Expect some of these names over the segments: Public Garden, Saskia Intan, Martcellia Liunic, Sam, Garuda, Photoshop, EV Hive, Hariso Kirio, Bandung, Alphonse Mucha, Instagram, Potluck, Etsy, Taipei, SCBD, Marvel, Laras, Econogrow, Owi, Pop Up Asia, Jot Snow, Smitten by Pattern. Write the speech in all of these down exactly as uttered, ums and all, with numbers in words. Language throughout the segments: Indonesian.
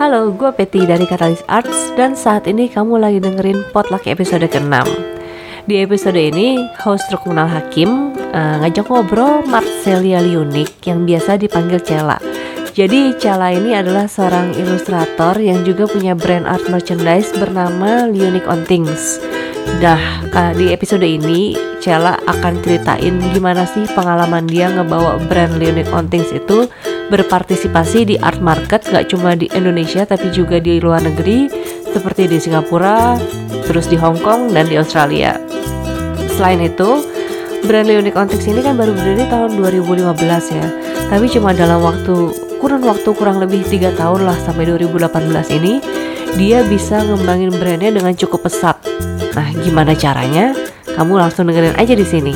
Halo, gue Peti dari Catalyst Arts dan saat ini kamu lagi dengerin Potluck episode keenam. Di episode ini, host Rukunal Hakim uh, ngajak ngobrol Martcellia Liunic yang biasa dipanggil Cela. Jadi Cela ini adalah seorang ilustrator yang juga punya brand art merchandise bernama Liunic On Things. Nah, di episode ini Cela akan ceritain gimana sih pengalaman dia ngebawa brand Liunic On Things itu berpartisipasi di art market gak cuma di Indonesia tapi juga di luar negeri seperti di Singapura, terus di Hong Kong dan di Australia. Selain itu, brand Liunic On Things ini kan baru berdiri tahun dua ribu lima belas ya, tapi cuma dalam waktu kurun waktu kurang lebih tiga tahun lah sampai dua ribu delapan belas ini dia bisa ngembangin brandnya dengan cukup pesat. Nah, gimana caranya? Kamu langsung dengerin aja di sini.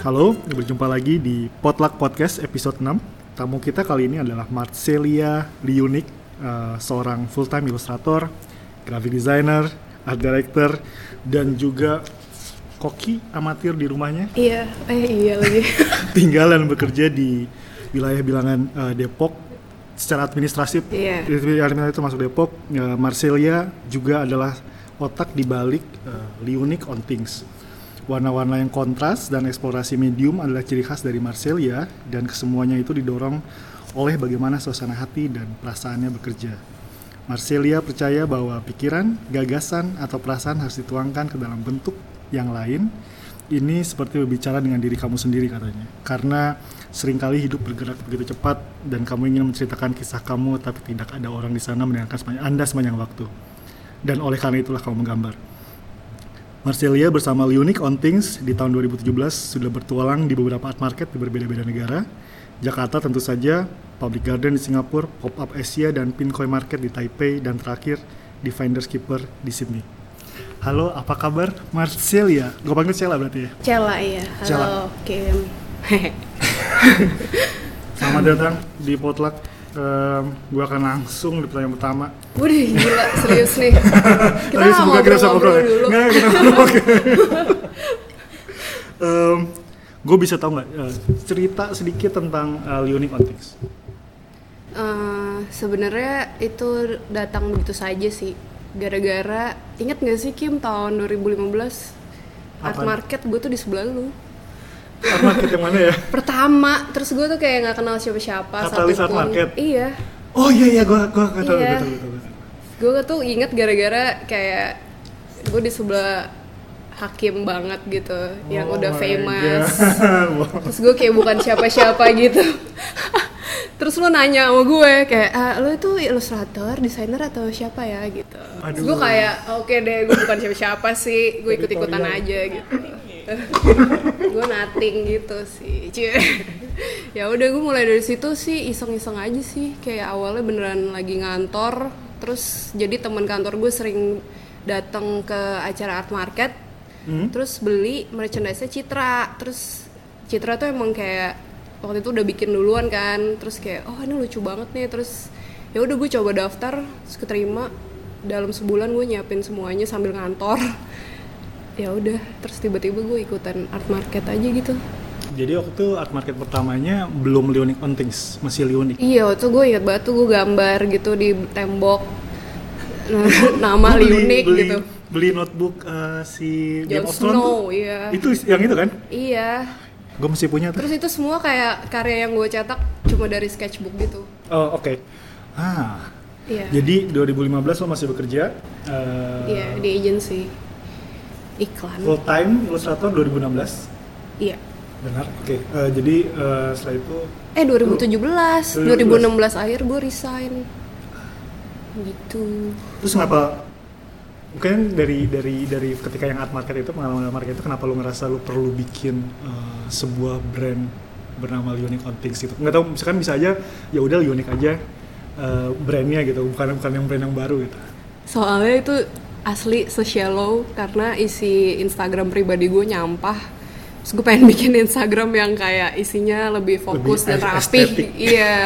Halo, berjumpa lagi di Potluck Podcast episode enam. Tamu kita kali ini adalah Martcellia Liunic, uh, seorang full-time ilustrator, graphic designer, art director, dan juga koki amatir di rumahnya. Iya, eh iya lagi. Tinggal dan bekerja di wilayah bilangan uh, Depok secara administratif. Iya. Administratif itu masuk Depok. Uh, Martcellia juga adalah otak di balik uh, Liunic On Things. Warna-warna yang kontras dan eksplorasi medium adalah ciri khas dari Martcellia dan kesemuanya itu didorong oleh bagaimana suasana hati dan perasaannya bekerja. Martcellia percaya bahwa pikiran, gagasan, atau perasaan harus dituangkan ke dalam bentuk yang lain. Ini seperti berbicara dengan diri kamu sendiri katanya. Karena seringkali hidup bergerak begitu cepat dan kamu ingin menceritakan kisah kamu tapi tidak ada orang di sana mendengarkan sepanjang, Anda sepanjang waktu. Dan oleh karena itulah kamu menggambar. Martcellia bersama Liunic On Things di tahun dua ribu tujuh belas sudah bertualang di beberapa art market di berbeda-beda negara. Jakarta tentu saja, Public Garden di Singapura, Pop Up Asia, dan Pinkoi Market di Taipei, dan terakhir di Finders Keeper di Sydney. Halo, apa kabar Martcellia? Gue panggil Cela berarti ya? Cela, iya. Halo, Kim. Selamat datang di Potluck. Um, gue akan langsung di pertanyaan pertama. Wih, gila, serius nih. Kita ngobrol-ngobrol dulu. Nggak, kita ngobrol. um, gue bisa tahu nggak uh, cerita sedikit tentang uh, Liunic On Things? Uh, Sebenarnya itu datang begitu saja sih. Gara-gara, ingat nggak sih Kim tahun dua ribu lima belas art market gue tuh di sebelah lu. Art market yang mana ya? Pertama, terus gue tuh kayak nggak kenal siapa-siapa. Catalyst Art Market. Iya. Oh iya iya, gue gue nggak tahu. Gue tuh inget gara-gara kayak gue di sebelah Hakim banget gitu, oh yang udah famous. Terus gue kayak bukan siapa-siapa gitu. Terus lo nanya sama gue kayak, ah, lo itu ilustrator, desainer atau siapa ya gitu. Terus gue kayak, oke okay deh, gue bukan siapa-siapa sih, gue ikut-ikutan aja gitu. Gue nothing gitu sih. Ya udah gue mulai dari situ sih, iseng-iseng aja sih. Kayak awalnya beneran lagi ngantor, terus jadi teman kantor gue sering datang ke acara art market, hmm? Terus beli merchandise-nya Citra. Terus Citra tuh emang kayak waktu itu udah bikin duluan kan. Terus kayak, oh ini lucu banget nih. Terus ya udah gue coba daftar, terus keterima. Dalam sebulan gue nyiapin semuanya sambil ngantor. Ya udah, terus tiba-tiba gue ikutan art market aja gitu. Jadi waktu itu art market pertamanya belum Liunic On Things, masih Liunic. Iya, waktu gue ingat banget tuh gue gambar gitu di tembok nama beli, Liunic beli, gitu. Beli notebook uh, si Jot Snow, iya. Itu yang itu kan? Iya. Gue masih punya tuh. Terus itu semua kayak karya yang gue cetak cuma dari sketchbook gitu. Oh, oke. Okay. Ah. Iya. Jadi dua ribu lima belas lo masih bekerja? Uh, iya, di agensi. Iklan. Full time ilustrator dua ribu enam belas? Iya. Benar. Oke. Okay. Uh, jadi uh, setelah itu eh dua ribu tujuh belas, dua ribu enam belas akhir gue resign. Gitu. Terus kenapa mungkin dari dari dari ketika yang art market itu pengalaman art market itu kenapa lu ngerasa lu perlu bikin uh, sebuah brand bernama Liunic On Things gitu? Enggak tahu, misalkan bisa aja ya udah Liunic aja uh, brandnya gitu, bukan bukan yang brand yang baru gitu. Soalnya itu asli se-shallow karena isi Instagram pribadi gue nyampah. Terus gue pengen bikin Instagram yang kayak isinya lebih fokus lebih dan rapi. Iya,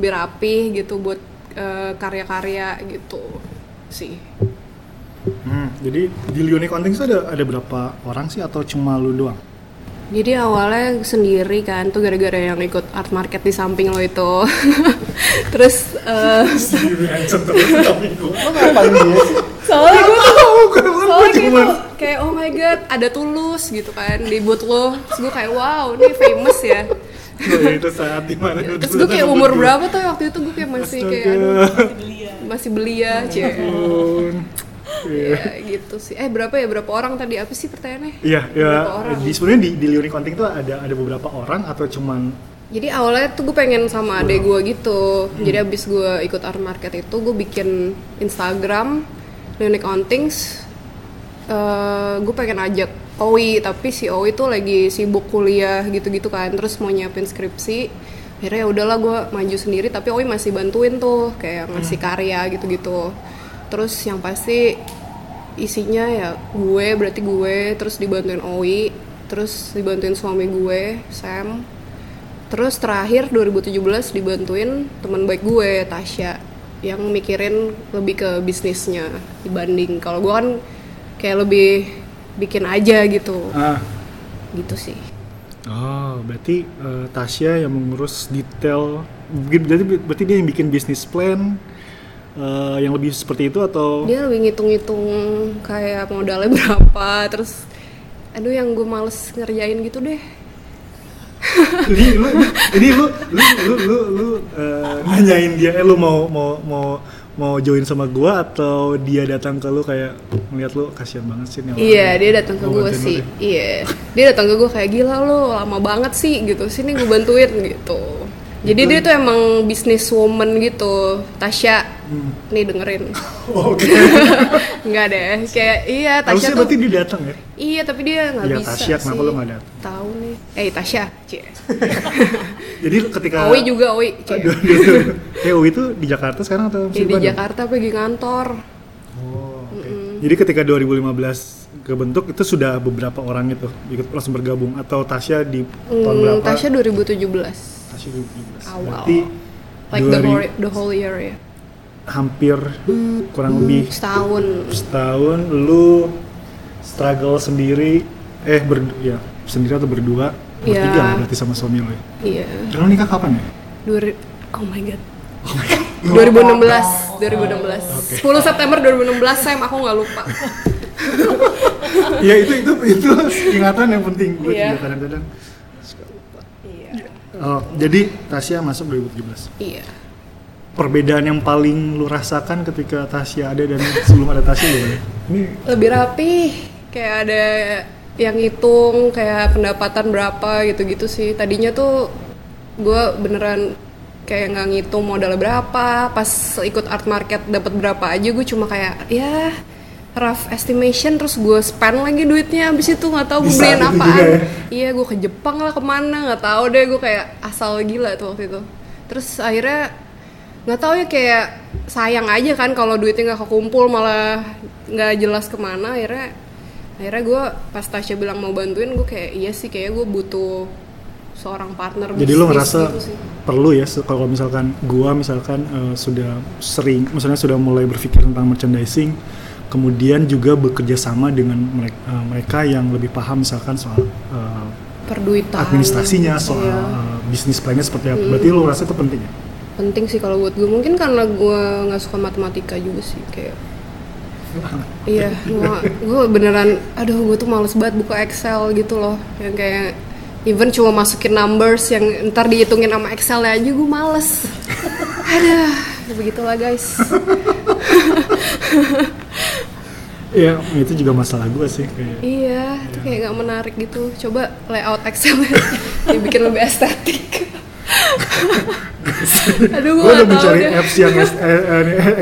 lebih rapi gitu buat uh, karya-karya gitu sih. Hmm, jadi di Liunic On Things ada ada berapa orang sih atau cuma lu doang? Jadi awalnya sendiri kan, tuh gara-gara yang ikut art market di samping lo itu. Terus sendiri aja terus tapi gue ngapain dia sih? Soalnya gue tuh soalnya gitu, kayak oh my god ada Tulus gitu kan di booth lo. Terus gue kayak wow ini famous ya. Itu saat dimana terus gue kayak umur berapa tuh waktu itu, gue kayak masih kayak masih belia cie. Yeah. Ya gitu sih. Eh berapa ya berapa orang tadi apa sih pertanyaannya? Iya, yeah, yeah. Di sebenarnya di, di Liunic On Things tuh ada ada beberapa orang atau cuman? Jadi awalnya tuh gue pengen sama adek gue gitu. Hmm. Jadi abis gue ikut art market itu gue bikin Instagram Liunic On Things. Uh, gue pengen ajak Owi tapi si Owi tuh lagi sibuk kuliah gitu-gitu kan. Terus mau nyiapin skripsi. Akhirnya udahlah gue maju sendiri tapi Owi masih bantuin tuh kayak ngasih hmm. karya gitu-gitu. Terus yang pasti isinya ya gue, berarti gue, terus dibantuin Owi, terus dibantuin suami gue, Sam. Terus terakhir dua ribu tujuh belas dibantuin teman baik gue, Tasya, yang mikirin lebih ke bisnisnya dibanding kalau gue kan kayak lebih bikin aja gitu. Ah. Gitu sih. Oh, berarti uh, Tasya yang mengurus detail, berarti, berarti dia yang bikin bisnis plan. Uh, yang lebih seperti itu atau? Dia lebih ngitung-ngitung kayak modalnya berapa, terus aduh yang gue males ngerjain gitu deh. Ini lu, ini lu, lu, lu, lu, lu uh, nanyain dia, eh lu mau mau mau mau join sama gue atau dia datang ke lu kayak ngeliat lu kasihan banget sih nih orang. Iya dia datang ke gue sih, iya dia datang ke gue kayak gila lu lama banget sih gitu, sini gue bantuin gitu. Jadi dia tuh emang businesswoman gitu, Tasya. Hmm. Nih dengerin. Oh, oke. Okay. Enggak deh, kayak iya Tasya. Harusnya tuh berarti dia datang ya? Iya, tapi dia enggak ya, bisa. Iya, Tasya kenapa lo enggak datang? Tahu nih. Eh, Tasya. Jadi ketika Owi juga Owi. Aduh, gitu. Eh, Owi tuh di Jakarta sekarang atau masih di Bandung? Di Jakarta pergi kantor. Oh, oke. Okay. Mm-hmm. Jadi ketika dua ribu lima belas kebentuk itu sudah beberapa orang itu ikut langsung bergabung atau Tasya di tahun hmm, berapa? Tasya dua ribu tujuh belas. Awal. Berarti like the whole, the whole year ya? Hampir hmm. kurang hmm. lebih setahun setahun lu struggle sendiri eh ber, ya sendiri atau berdua yeah. bertiga lah berarti sama suami lu ya? Iya yeah. Lu nikah kapan ya? Duri, oh my god oh my god dua ribu enam belas okay. sepuluh September dua ribu enam belas Sam, aku gak lupa. Ya itu, itu, itu ingatan yang penting buat yeah. juga kadang-kadang. Oh, jadi Tasya masuk dua ribu tujuh belas? Iya. Perbedaan yang paling lu rasakan ketika Tasya ada dan sebelum ada Tasya gimana? Ini lebih rapi, kayak ada yang hitung, kayak pendapatan berapa gitu-gitu sih. Tadinya tuh gue beneran kayak gak ngitung modal berapa, pas ikut art market dapat berapa aja gue cuma kayak ya rough estimation, terus gue spend lagi duitnya abis itu nggak tahu gue beliin apaan. Iya gue ke Jepang lah kemana nggak tahu deh, gue kayak asal gila tuh waktu itu. Terus akhirnya nggak tahu ya kayak sayang aja kan kalau duitnya nggak kekumpul malah nggak jelas kemana. Akhirnya akhirnya gue pas Tasya bilang mau bantuin gue kayak iya sih kayak gue butuh seorang partner. Jadi lo ngerasa perlu ya kalau misalkan gue misalkan uh, sudah sering, misalnya sudah mulai berpikir tentang merchandising. Kemudian juga bekerja sama dengan mereka, uh, mereka yang lebih paham misalkan soal uh, perduitan, administrasinya, soal iya. uh, bisnis plannya seperti apa. Hmm. Berarti lo rasa itu penting ya? Penting sih kalau buat gue. Mungkin karena gue nggak suka matematika juga sih kayak. Iya, gue beneran. Aduh, gue tuh males banget buka Excel gitu loh. Yang kayak even cuma masukin numbers yang ntar dihitungin sama Excel aja gue males. Aduh, begitulah guys. Iya, itu juga masalah gue sih kayak. Iya, itu ya. Kayak gak menarik gitu. Coba layout Excel dibikin lebih estetik. Aduh, gue udah mencari deh. Apps yang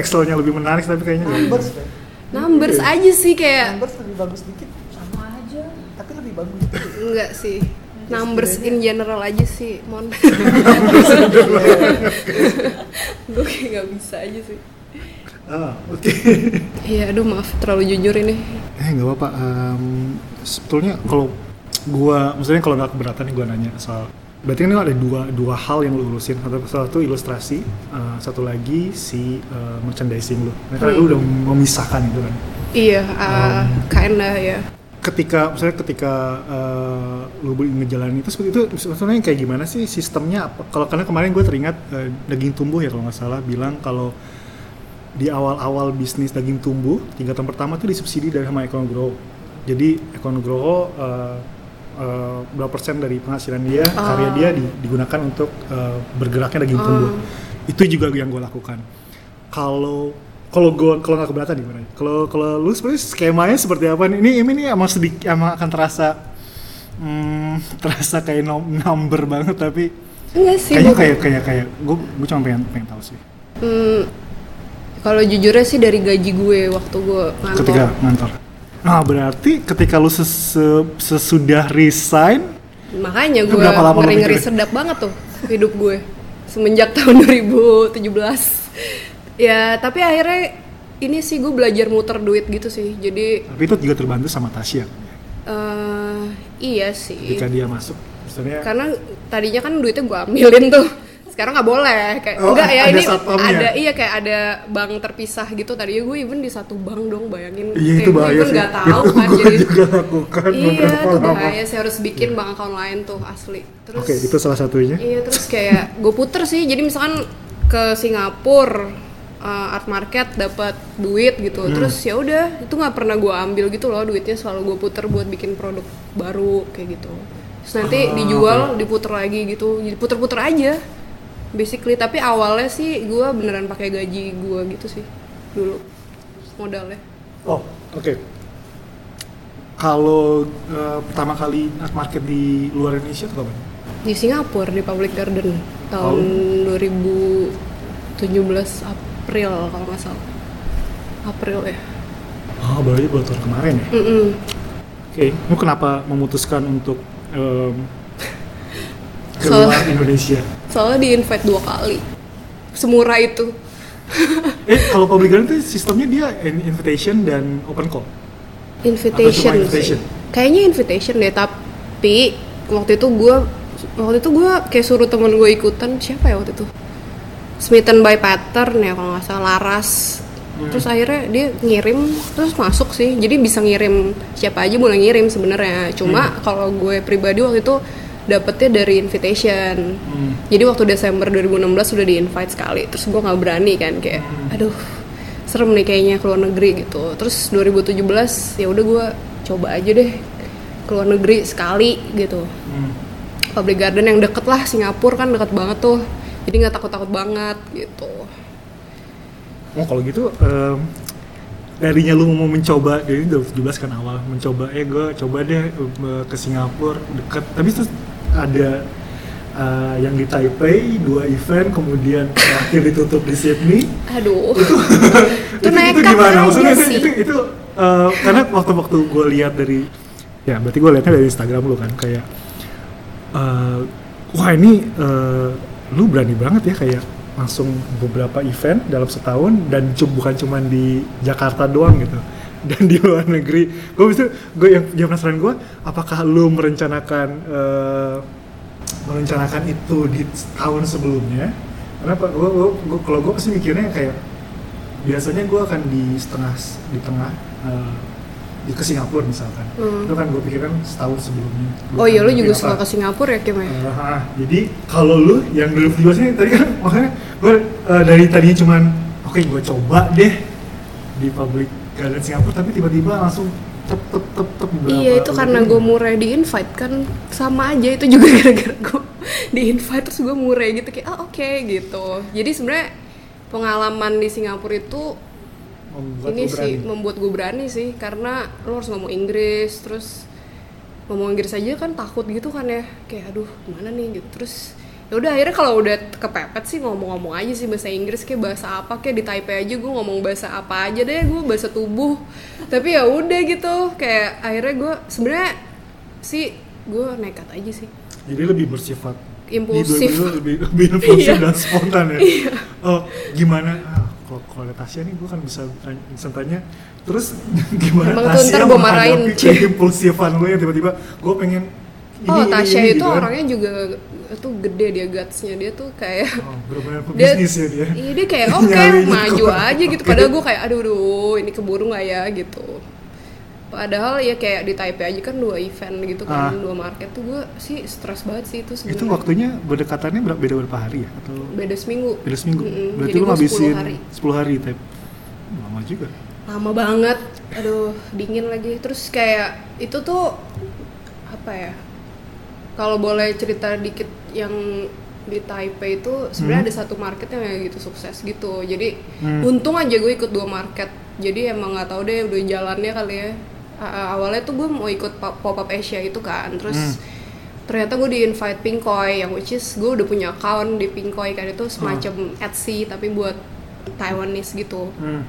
Excel-nya lebih menarik tapi kayaknya numbers deh. Numbers iya. Aja sih kayak numbers lebih bagus dikit. Sama aja, tapi lebih bagus dikit. Enggak sih, numbers in general aja sih, Mon. Gue kayak gak bisa aja sih. Ah, oke. Okay. Iya, aduh maaf terlalu jujur ini. Eh, nggak apa-apa. Um, sebetulnya kalau gua, maksudnya kalau nggak keberatan nih gua nanya soal. Berarti ini ada dua dua hal yang lu urusin. Satu, satu ilustrasi, uh, satu lagi si uh, merchandising lu. Nah, karena hmm. lu udah memisahkan itu kan. Iya, uh, um, kinda ya. ketika misalnya ketika uh, lo ngejalanin itu seperti itu sebetulnya kayak gimana sih sistemnya? Kalau karena kemarin gue teringat uh, daging tumbuh ya kalau nggak salah bilang kalau di awal-awal bisnis daging tumbuh tingkatan pertama tuh disubsidi dari sama Econogrow. Jadi Econogrow uh, uh, berapa persen dari penghasilan dia oh. karya dia di, digunakan untuk uh, bergeraknya daging oh. tumbuh. Itu juga yang gue lakukan. Kalau Kalau gue, kalau nggak keberatan gimana? Kalau kalau lu sebenarnya skemanya seperti apa? Ini ini emang sedikit, emang akan terasa, hmm, terasa kayak number banget tapi iya sih, kayaknya kayak kayak kayak gue gue cuma pengen pengen tahu sih. Hmm, kalau jujurnya sih dari gaji gue waktu gue ngantor. Ketika ngantor. Nah berarti ketika lu sesudah resign. Makanya gue ngeri-ngeri sedap banget tuh hidup gue semenjak tahun dua ribu tujuh belas. Ya, tapi akhirnya ini sih gue belajar muter duit gitu sih, jadi... Tapi itu juga terbantu sama Tasya? Uh, iya sih. Ketika dia masuk, misalnya... Karena tadinya kan duitnya gue ambilin tuh, sekarang nggak boleh. Kayak, oh, enggak ya, ini ada, iya kayak ada bank terpisah gitu, tadinya gue even di satu bank dong, bayangin. Iya, itu bahaya sih. Gak tahu, itu kan, gue jadi, juga lakukan beberapa lama. Iya, itu bahaya, saya harus bikin yeah. bank account lain tuh, asli. Terus, oke, okay, itu salah satunya. Iya, terus kayak gue puter sih, jadi misalkan ke Singapura... Uh, art market dapat duit gitu, hmm. terus ya udah itu nggak pernah gue ambil gitu loh duitnya, selalu gue puter buat bikin produk baru kayak gitu. Terus nanti ah, dijual, okay. diputer lagi gitu, jadi puter-puter aja, basically. Tapi awalnya sih gue beneran pakai gaji gue gitu sih dulu modalnya. Oh, oke. Okay. Kalau uh, pertama kali art market di luar Indonesia tuh kapan? Di Singapura di Public Garden tahun oh. dua ribu tujuh belas apa? April kalau nggak salah, April ya. Ah, oh, baru aja tahun kemarin ya. Mm-mm. Oke, okay. Lu kenapa memutuskan untuk um, keluar soalnya, Indonesia? Soalnya di invite dua kali, semurah itu. eh, kalau Public Garden itu sistemnya dia invitation dan open call. Invitation, invitation? Kayaknya invitation deh, tapi waktu itu gue, waktu itu gue kayak suruh temen gue ikutan siapa ya waktu itu? Smitten by Pattern ya kalau nggak salah, Laras. hmm. Terus akhirnya dia ngirim, terus masuk sih, jadi bisa ngirim siapa aja boleh ngirim sebenarnya. Cuma hmm. kalau gue pribadi waktu itu dapetnya dari invitation. hmm. Jadi waktu Desember dua ribu enam belas sudah di-invite sekali, terus gue nggak berani kan, kayak aduh serem nih kayaknya keluar negeri gitu. Terus dua ribu tujuh belas ya udah gue coba aja deh keluar negeri sekali gitu. hmm. Public Garden yang deket lah, Singapura kan deket banget tuh. Jadi nggak takut-takut banget gitu. Oh kalau gitu, um, darinya lu mau mencoba, jadi dua ribu tujuh belas kan awal mencoba, eh gue coba deh uh, ke Singapura deket. Tapi terus ada uh, yang di Taipei dua event, kemudian terakhir ditutup di Sydney. Aduh. Itu, itu, itu gimana? Maksudnya itu, itu, itu uh, karena waktu-waktu gue lihat dari, ya berarti gue lihatnya dari Instagram lu kan kayak, uh, wah ini. Uh, Lu berani banget ya kayak langsung beberapa event dalam setahun dan c- bukan cuma di Jakarta doang gitu dan di luar negeri. Gue bisa, gue yang, yang penasaran gue, apakah lu merencanakan uh, merencanakan itu di tahun sebelumnya? Karena gue gue kalau gue pasti mikirnya kayak biasanya gue akan di setengah di tengah uh, di ke Singapura misalkan. Hmm. Itu kan gue pikirkan setahun sebelumnya. Oh iya, lu juga suka ke Singapura ya, Kim ya? Uh, jadi kalau lu yang dua ribu tujuh belas ini tadi kan makanya gue uh, dari tadinya cuman oke okay, gue coba deh di Public Garden Singapura, tapi tiba-tiba langsung tep tep tep tep berapa. Iya, itu karena gue murai di invite kan, sama aja itu juga gara-gara gue di invite terus gue murai gitu kayak ah oke okay, gitu. Jadi sebenarnya pengalaman di Singapura itu Membuat ini sih membuat gue berani sih, karena lo harus ngomong Inggris, terus ngomong Inggris aja kan takut gitu kan ya, kayak aduh gimana nih gitu. Terus ya udah akhirnya kalau udah kepepet sih ngomong-ngomong aja sih bahasa Inggris, kayak bahasa apa, kayak di Taipei aja gue ngomong bahasa apa aja deh, gue bahasa tubuh. Tapi ya udah gitu, kayak akhirnya gue sebenarnya sih gue nekat aja sih. Jadi lebih bersifat impulsif, lebih lebih impulsif dan spontan ya. Oh gimana? Kalau Tasya nih gue kan bisa bisa tanya terus gimana Emang Tasya menghadapi keimpulsifan lo yang tiba-tiba gue pengen ini, oh Tasya ini, itu gitu orangnya kan. Juga tuh gede dia gutsnya, dia tuh kayak oh, bener-bener pebisnis ya dia iya dia kayak oke okay, maju aja gitu, padahal gue kayak aduh aduh ini keburu gak ya gitu. Padahal ya kayak di Taipei aja kan dua event gitu kan, ah. dua market tuh gue sih stres banget sih itu sebenarnya. Itu waktunya berdekatannya beda berapa hari ya? Atau beda seminggu. Beda seminggu. Mm-hmm. Berarti lu ngabisin sepuluh hari Taipei. Lama juga. Lama banget. Aduh, dingin lagi. Terus kayak itu tuh apa ya? Kalau boleh cerita dikit yang di Taipei itu sebenarnya hmm. ada satu market yang kayak gitu sukses gitu. Jadi hmm. untung aja gue ikut dua market. Jadi emang nggak tahu deh udah jalannya kali ya. Awalnya tuh gue mau ikut Pop Up Asia itu kan, terus hmm. ternyata gue di invite Pinkoi, yang which is gue udah punya account di Pinkoi kan, itu semacam hmm. Etsy tapi buat Taiwanese gitu. Hmm.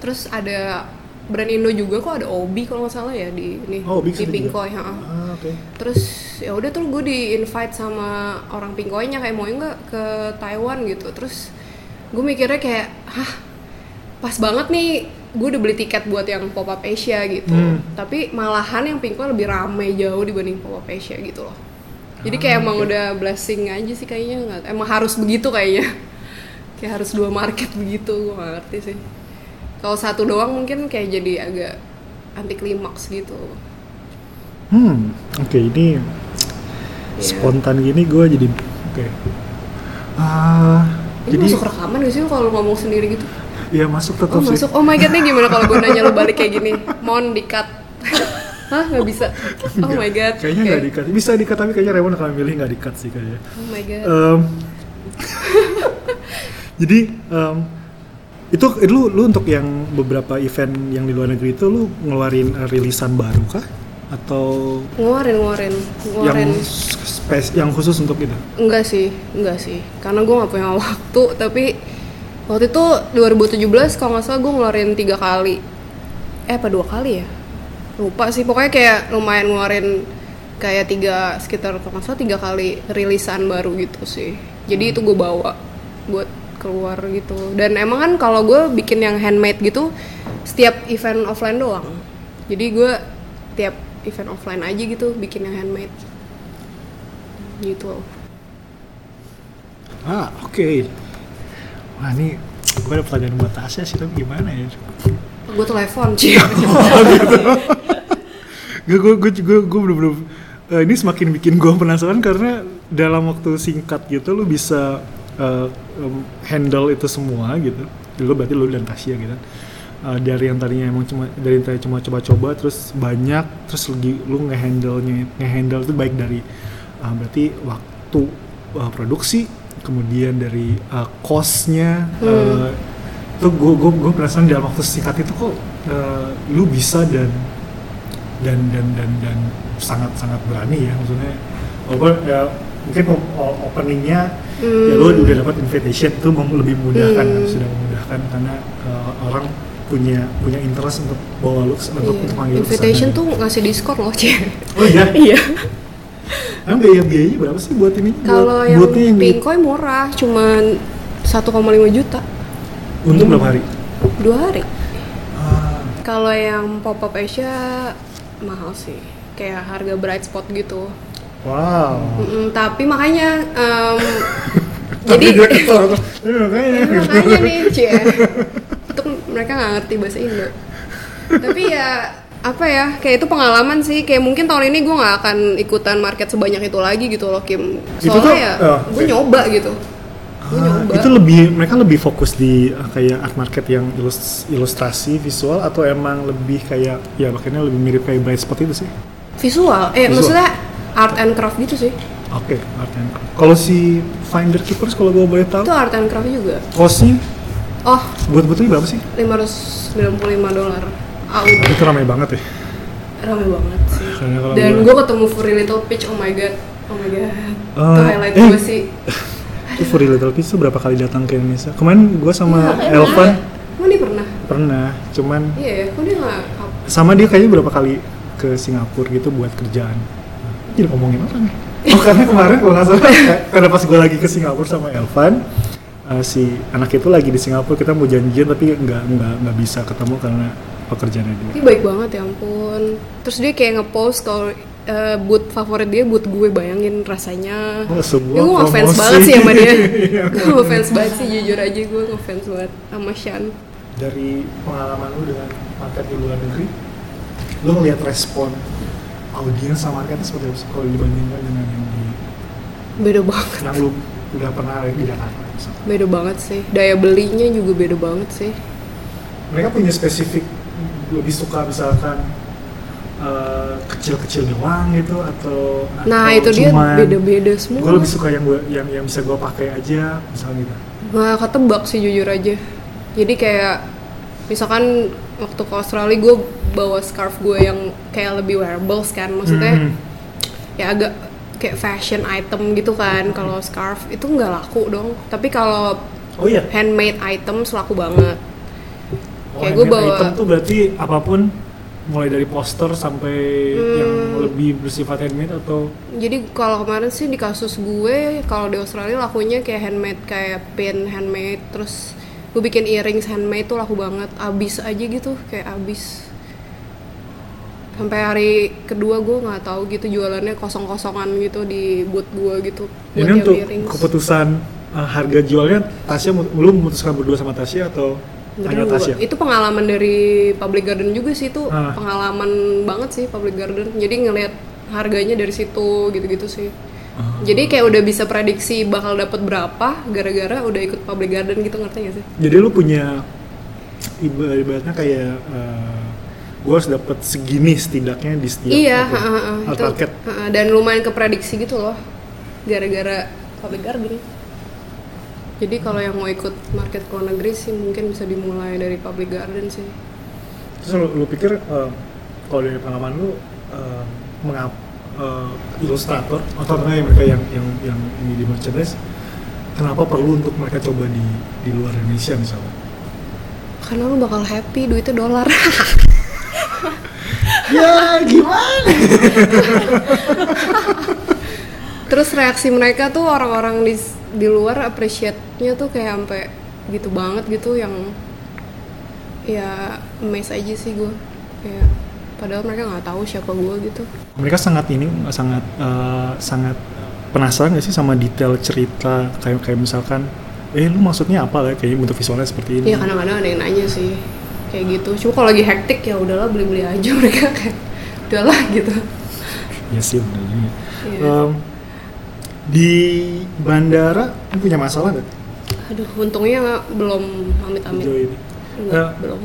Terus ada brand Indo juga kok, ada Owi kalau nggak salah ya di nih oh, di Pinkoi. Ah, okay. Terus ya udah tuh gue di invite sama orang Pinkoinya kayak mau nggak ke Taiwan gitu. Terus gue mikirnya kayak hah pas banget nih. Gue udah beli tiket buat yang Pop Up Asia gitu, hmm. tapi malahan yang Pinkoi lebih rame jauh dibanding Pop Up Asia gitu loh. Jadi kayak ah, emang okay. udah blessing aja sih kayaknya, nggak, emang harus begitu kayaknya, kayak harus dua market begitu, gue nggak ngerti sih. Kalau satu doang mungkin kayak jadi agak anti klimaks gitu. Hmm, oke okay, ini yeah. spontan gini gue jadi oke. Okay. Uh, ini jadi... masuk rekaman gak sih kalau ngomong sendiri gitu? Iya masuk tetap oh, sih. Masuk. Oh my god, nih gimana kalau gue nanya lo balik kayak gini? Mohon di-cut. Hah, nggak bisa. Oh my god. Kayaknya nggak okay. di-cut. Bisa di-cut tapi kayaknya Rewon akan milih nggak di-cut sih kayaknya. Oh my god. Um, jadi um, itu lu lu untuk yang beberapa event yang di luar negeri itu lu ngeluarin rilisan baru kah? Atau ngeluarin ngeluarin ngeluarin yang spes yang khusus untuk itu? Enggak sih, enggak sih. Karena gue nggak punya waktu tapi waktu itu dua ribu tujuh belas kalau nggak salah gue ngeluarin tiga kali eh apa dua kali ya lupa sih, pokoknya kayak lumayan ngeluarin kayak tiga sekitar kalau nggak salah tiga kali rilisan baru gitu sih. Jadi hmm. itu gue bawa buat keluar gitu. Dan emang kan kalau gue bikin yang handmade gitu setiap event offline doang, jadi gue tiap event offline aja gitu bikin yang handmade gitu. Ah oke okay. Wah ini gue ada pertanyaan buat Tasya sih, tapi gimana ya? Gue telepon sih. Oh gitu. Gue gue gue gue bener-bener uh, ini semakin bikin gue penasaran karena dalam waktu singkat gitu lo bisa uh, um, handle itu semua gitu. Lo berarti lo dan Tasya gitu. Uh, dari yang tadinya emang cuma dari yang tadinya cuma coba-coba terus banyak terus lagi lo ngehandle-nya ngehandle itu baik dari uh, berarti waktu uh, produksi, kemudian dari uh, cost-nya hmm. uh, gue gue gue penasaran dalam waktu singkat itu kok uh, lu bisa dan dan dan dan dan sangat sangat berani ya, maksudnya over ya, mungkin opening-nya hmm. ya lu udah dapat invitation itu lebih memudahkan hmm. kan, sudah memudahkan karena uh, orang punya punya interest untuk bawa lu yeah. untuk panggil invitation tuh ngasih diskon loh cie. Oh iya iya. Emang biaya-biayanya berapa sih buat ini? Kalau yang Pinkoi murah, cuman satu koma lima juta. Untuk hmm. berapa hari? Dua hari. Ah. Kalau yang Pop Up Asia mahal sih, kayak harga bright spot gitu. Wow. Mm-mm, tapi makanya, um, jadi makanya, makanya nih cie, untuk mereka nggak ngerti bahasa Indo. Tapi ya. Apa ya, kayak itu pengalaman sih, kayak mungkin tahun ini gue gak akan ikutan market sebanyak itu lagi gitu loh Kim, soalnya tuh, ya uh, gue nyoba gitu uh, gue nyoba. Itu lebih, mereka lebih fokus di uh, kayak art market yang ilust- ilustrasi visual atau emang lebih kayak, ya makanya lebih mirip kayak bright spot itu sih? Visual, eh visual. Maksudnya art and craft gitu sih. Oke, okay, art and craft. Kalau si Finders Keeper kalau gue boleh tahu? Itu art and craft juga. Costnya? Oh buat-buatnya berapa sih? lima ratus sembilan puluh lima dolar. Ah, itu ramai banget ya? Ramai banget sih. Dan gue ketemu Furry Little Peach, oh my god, oh my god. Uh, itu highlight eh. gue sih. Itu Furry Little Peach tuh berapa kali datang ke Indonesia? Kemarin gue sama ya, Elvan. Emang dia pernah? Pernah, cuman. Iya, yeah, kok dia nggak? Sama dia kayaknya berapa kali ke Singapura gitu buat kerjaan. Jadi ngomongin apa nih? Oh karena kemarin kalau nggak salah, karena pas gue lagi ke Singapura sama Elvan. Uh, si anak itu lagi di Singapura, kita mau janjian tapi nggak nggak nggak bisa ketemu karena pekerjaannya dia. Dia baik banget ya ampun. Terus dia kayak ngepost kalau uh, boot favorit dia boot gue, bayangin rasanya. Oh, ya, gue ngefans banget sih sama dia. Gue ngefans banget sih, jujur aja gue ngefans banget sama Shan. Dari pengalaman lu dengan market di luar negeri? lo ngelihat respon audiens sama market seperti apa kalau dibandingkan dengan yang di beda banget yang lo udah pernah di Jakarta misalnya. Beda banget sih, daya belinya juga beda banget sih. Mereka punya spesifik lebih suka misalkan Uh, kecil-kecil doang gitu atau nah atau itu dia beda-beda semua. Gue lebih suka yang gua, yang yang bisa gue pakai aja misalnya gitu. Nah, ketebak sih jujur aja. Jadi kayak misalkan waktu ke Australia gue bawa scarf gue yang kayak lebih wearables kan, maksudnya hmm. ya agak kayak fashion item gitu kan. Kalau scarf itu nggak laku dong, tapi kalau oh, iya. handmade item laku banget. Oh, kayak gue bawa item tuh berarti apapun mulai dari poster sampai hmm. yang lebih bersifat handmade atau? Jadi kalau kemarin sih di kasus gue kalau di Australia lakunya kayak handmade, kayak pin handmade, terus gue bikin earrings handmade tuh laku banget, abis aja gitu, kayak abis. Sampai hari kedua gue nggak tahu gitu jualannya kosong-kosongan gitu di buat gue gitu. Buat ini untuk earrings. Keputusan uh, harga jualnya Tasya belum memutuskan berdua sama Tasya atau? Gua, itu pengalaman dari Public Garden juga sih, itu ah. pengalaman banget sih Public Garden. Jadi ngelihat harganya dari situ gitu-gitu sih. Ah. Jadi kayak udah bisa prediksi bakal dapat berapa gara-gara udah ikut Public Garden gitu, ngerti gak sih? Jadi lu punya ibaratnya kayak uh, gue harus dapat segini setidaknya di setiap iya, uh, uh, uh, itu, target. Uh, dan lumayan keprediksi gitu loh gara-gara Public Garden. Jadi kalau yang mau ikut market luar negeri sih mungkin bisa dimulai dari Public Garden sih. Terus lu, lu pikir uh, kalau dari pengalaman lu uh, mengap uh, ilustrator atau enggak yang mereka yang yang yang di merchandise, kenapa perlu untuk mereka coba di di luar Indonesia misalnya? Karena lu bakal happy, duitnya dolar. Ya gimana? Terus reaksi mereka tuh orang-orang di di luar appreciate-nya tuh kayak sampai gitu banget gitu, yang ya amazed aja sih gue, kayak padahal mereka nggak tahu siapa gue gitu. Mereka sangat ini sangat uh, sangat penasaran nggak sih sama detail cerita kayak kayak misalkan eh lu maksudnya apa lah kayak bentuk visualnya seperti ini. Iya, kadang-kadang ada yang nanya sih kayak gitu, cuma kalau lagi hektik ya udahlah beli-beli aja mereka kayak udahlah gitu. Ya sih udah ini. Yeah. Um, Di bandara punya masalah nggak? Aduh, untungnya nggak, belum amit-amit. Jauh ini. Enggak, uh, belum.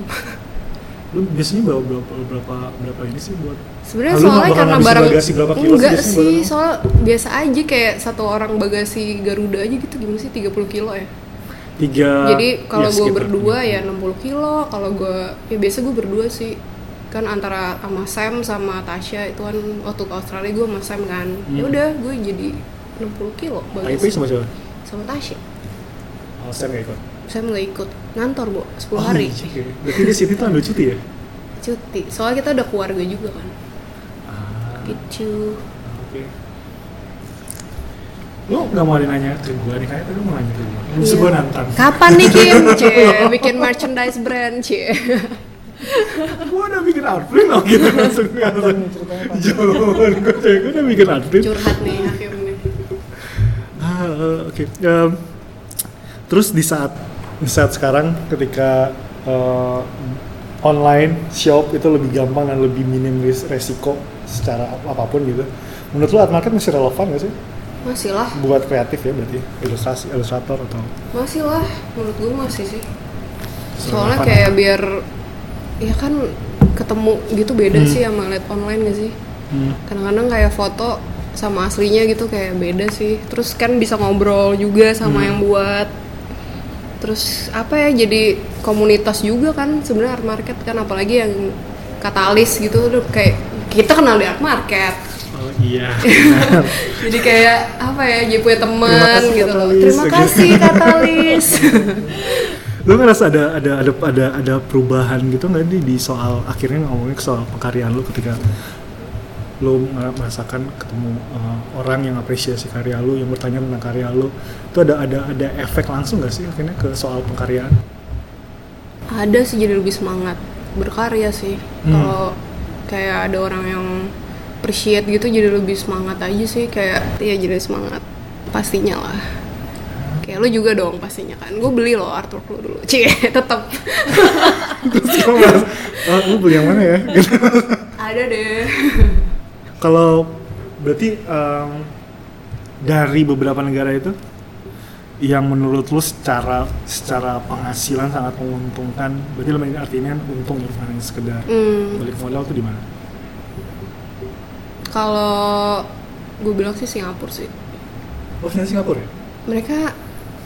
Lu biasanya bawa berapa berapa berapa ini sih buat? Sebenarnya soalnya karena barang enggak sih, sih soal biasa aja kayak satu orang bagasi Garuda aja gitu, gimana sih tiga puluh kilo ya? Tiga. Jadi kalau yes, gue berdua ya enam puluh kilo, kalau gue ya biasa gue berdua sih. Kan antara sama Sam sama Tasya itu kan waktu ke Australia gue sama Sam kan. Hmm. Ya udah gue jadi enam puluh kilo bagasi. Taipei sama siapa? Sama Tasya. Oh, Sam gak ikut? Sam gak ikut, ngantor bu, sepuluh hari. Oh, berarti di sini tuh ambil cuti ya? Cuti, soalnya kita udah keluarga juga kan. Ah. Gitu. Oke. Okay. Lu gak mau ada nanya ke gue nih, kayaknya lu mau nanya ke gue. Terus yeah. gue nantang. Kapan nih Kim? C, bikin merchandise brand, C. Gue udah bikin outfit loh gitu, langsung ngasih. Jawaban gue, C, gue udah bikin outfit. Curhat nih, Hakim. Uh, Oke, okay. um, terus di saat di saat sekarang ketika uh, online shop itu lebih gampang dan lebih minim resiko secara apapun gitu, menurut lo art market masih relevan nggak sih? Masih lah. Buat kreatif ya berarti, ilustrasi, ilustrator atau? Masih lah, menurut gue masih sih. Soalnya relevan. Kayak biar ya kan ketemu gitu beda hmm. sih sama liat online nggak sih? Hmm. Kadang-kadang kayak foto sama aslinya gitu kayak beda sih. Terus kan bisa ngobrol juga sama hmm. yang buat. Terus apa ya, jadi komunitas juga kan sebenarnya art market kan, apalagi yang Catalyst gitu tuh kayak kita kenal di art market. Oh iya. Jadi kayak apa ya, jadi punya teman gitu loh. Terima kasih Catalyst. Lu ngerasa ada ada ada ada ada perubahan gitu nggak nih di soal akhirnya ngomongin soal pencarian lu ketika lo merasakan ketemu uh, orang yang apresiasi karya lo, yang bertanya tentang karya lo, itu ada ada ada efek langsung nggak sih akhirnya ke soal pengkaryaan? Ada sih, jadi lebih semangat berkarya sih. Hmm. Kalau kayak ada orang yang appreciate gitu, jadi lebih semangat aja sih, kayak ya jadi semangat pastinya lah. Kayak lo juga dong pastinya kan, gue beli lo artwork lo dulu, cie tetap. Terus gue mas, lo beli yang mana ya? Ada deh. Kalau berarti um, dari beberapa negara itu yang menurut lu secara secara penghasilan sangat menguntungkan, berarti lebih artinya untung daripada sekedar mm. balik modal tuh di mana? Kalau gue bilang sih Singapura sih. Oh, Singapura ya? Mereka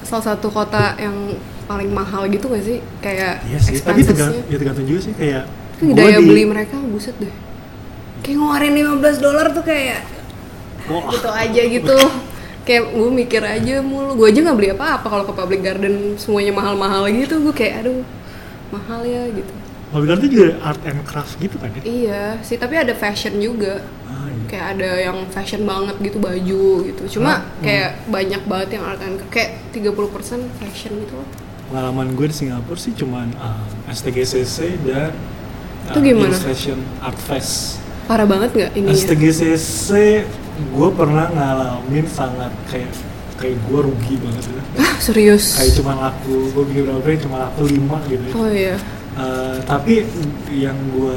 salah satu kota yang paling mahal gitu nggak sih? Kayak iya sih, tapi tergantung, ya tergantung juga sih kayak daya di... beli mereka buset deh. Kayak ngeluarin lima belas dolar tuh kayak wah, gitu aja gitu. Kayak gue mikir aja mulu, gue aja nggak beli apa-apa kalau ke Public Garden semuanya mahal-mahal gitu, gue kayak aduh mahal ya gitu. Public Garden juga art and craft gitu kan ya? Iya sih, tapi ada fashion juga, ah, iya. Kayak ada yang fashion banget gitu baju gitu, cuma ah, kayak hmm. banyak banget yang art and craft, kayak tiga puluh persen fashion gitu. Pengalaman gue di Singapura sih cuman um, S T G C C dan um, itu gimana? Illustration Art Fest. Parah banget nggak ini? S T G C C gue pernah ngalamin sangat kayak kayak gue rugi banget ya. Ah serius? Kayak cuma laku, gue bikin berapa cuma laku lima gitu ya. Oh iya. Uh, tapi yang gue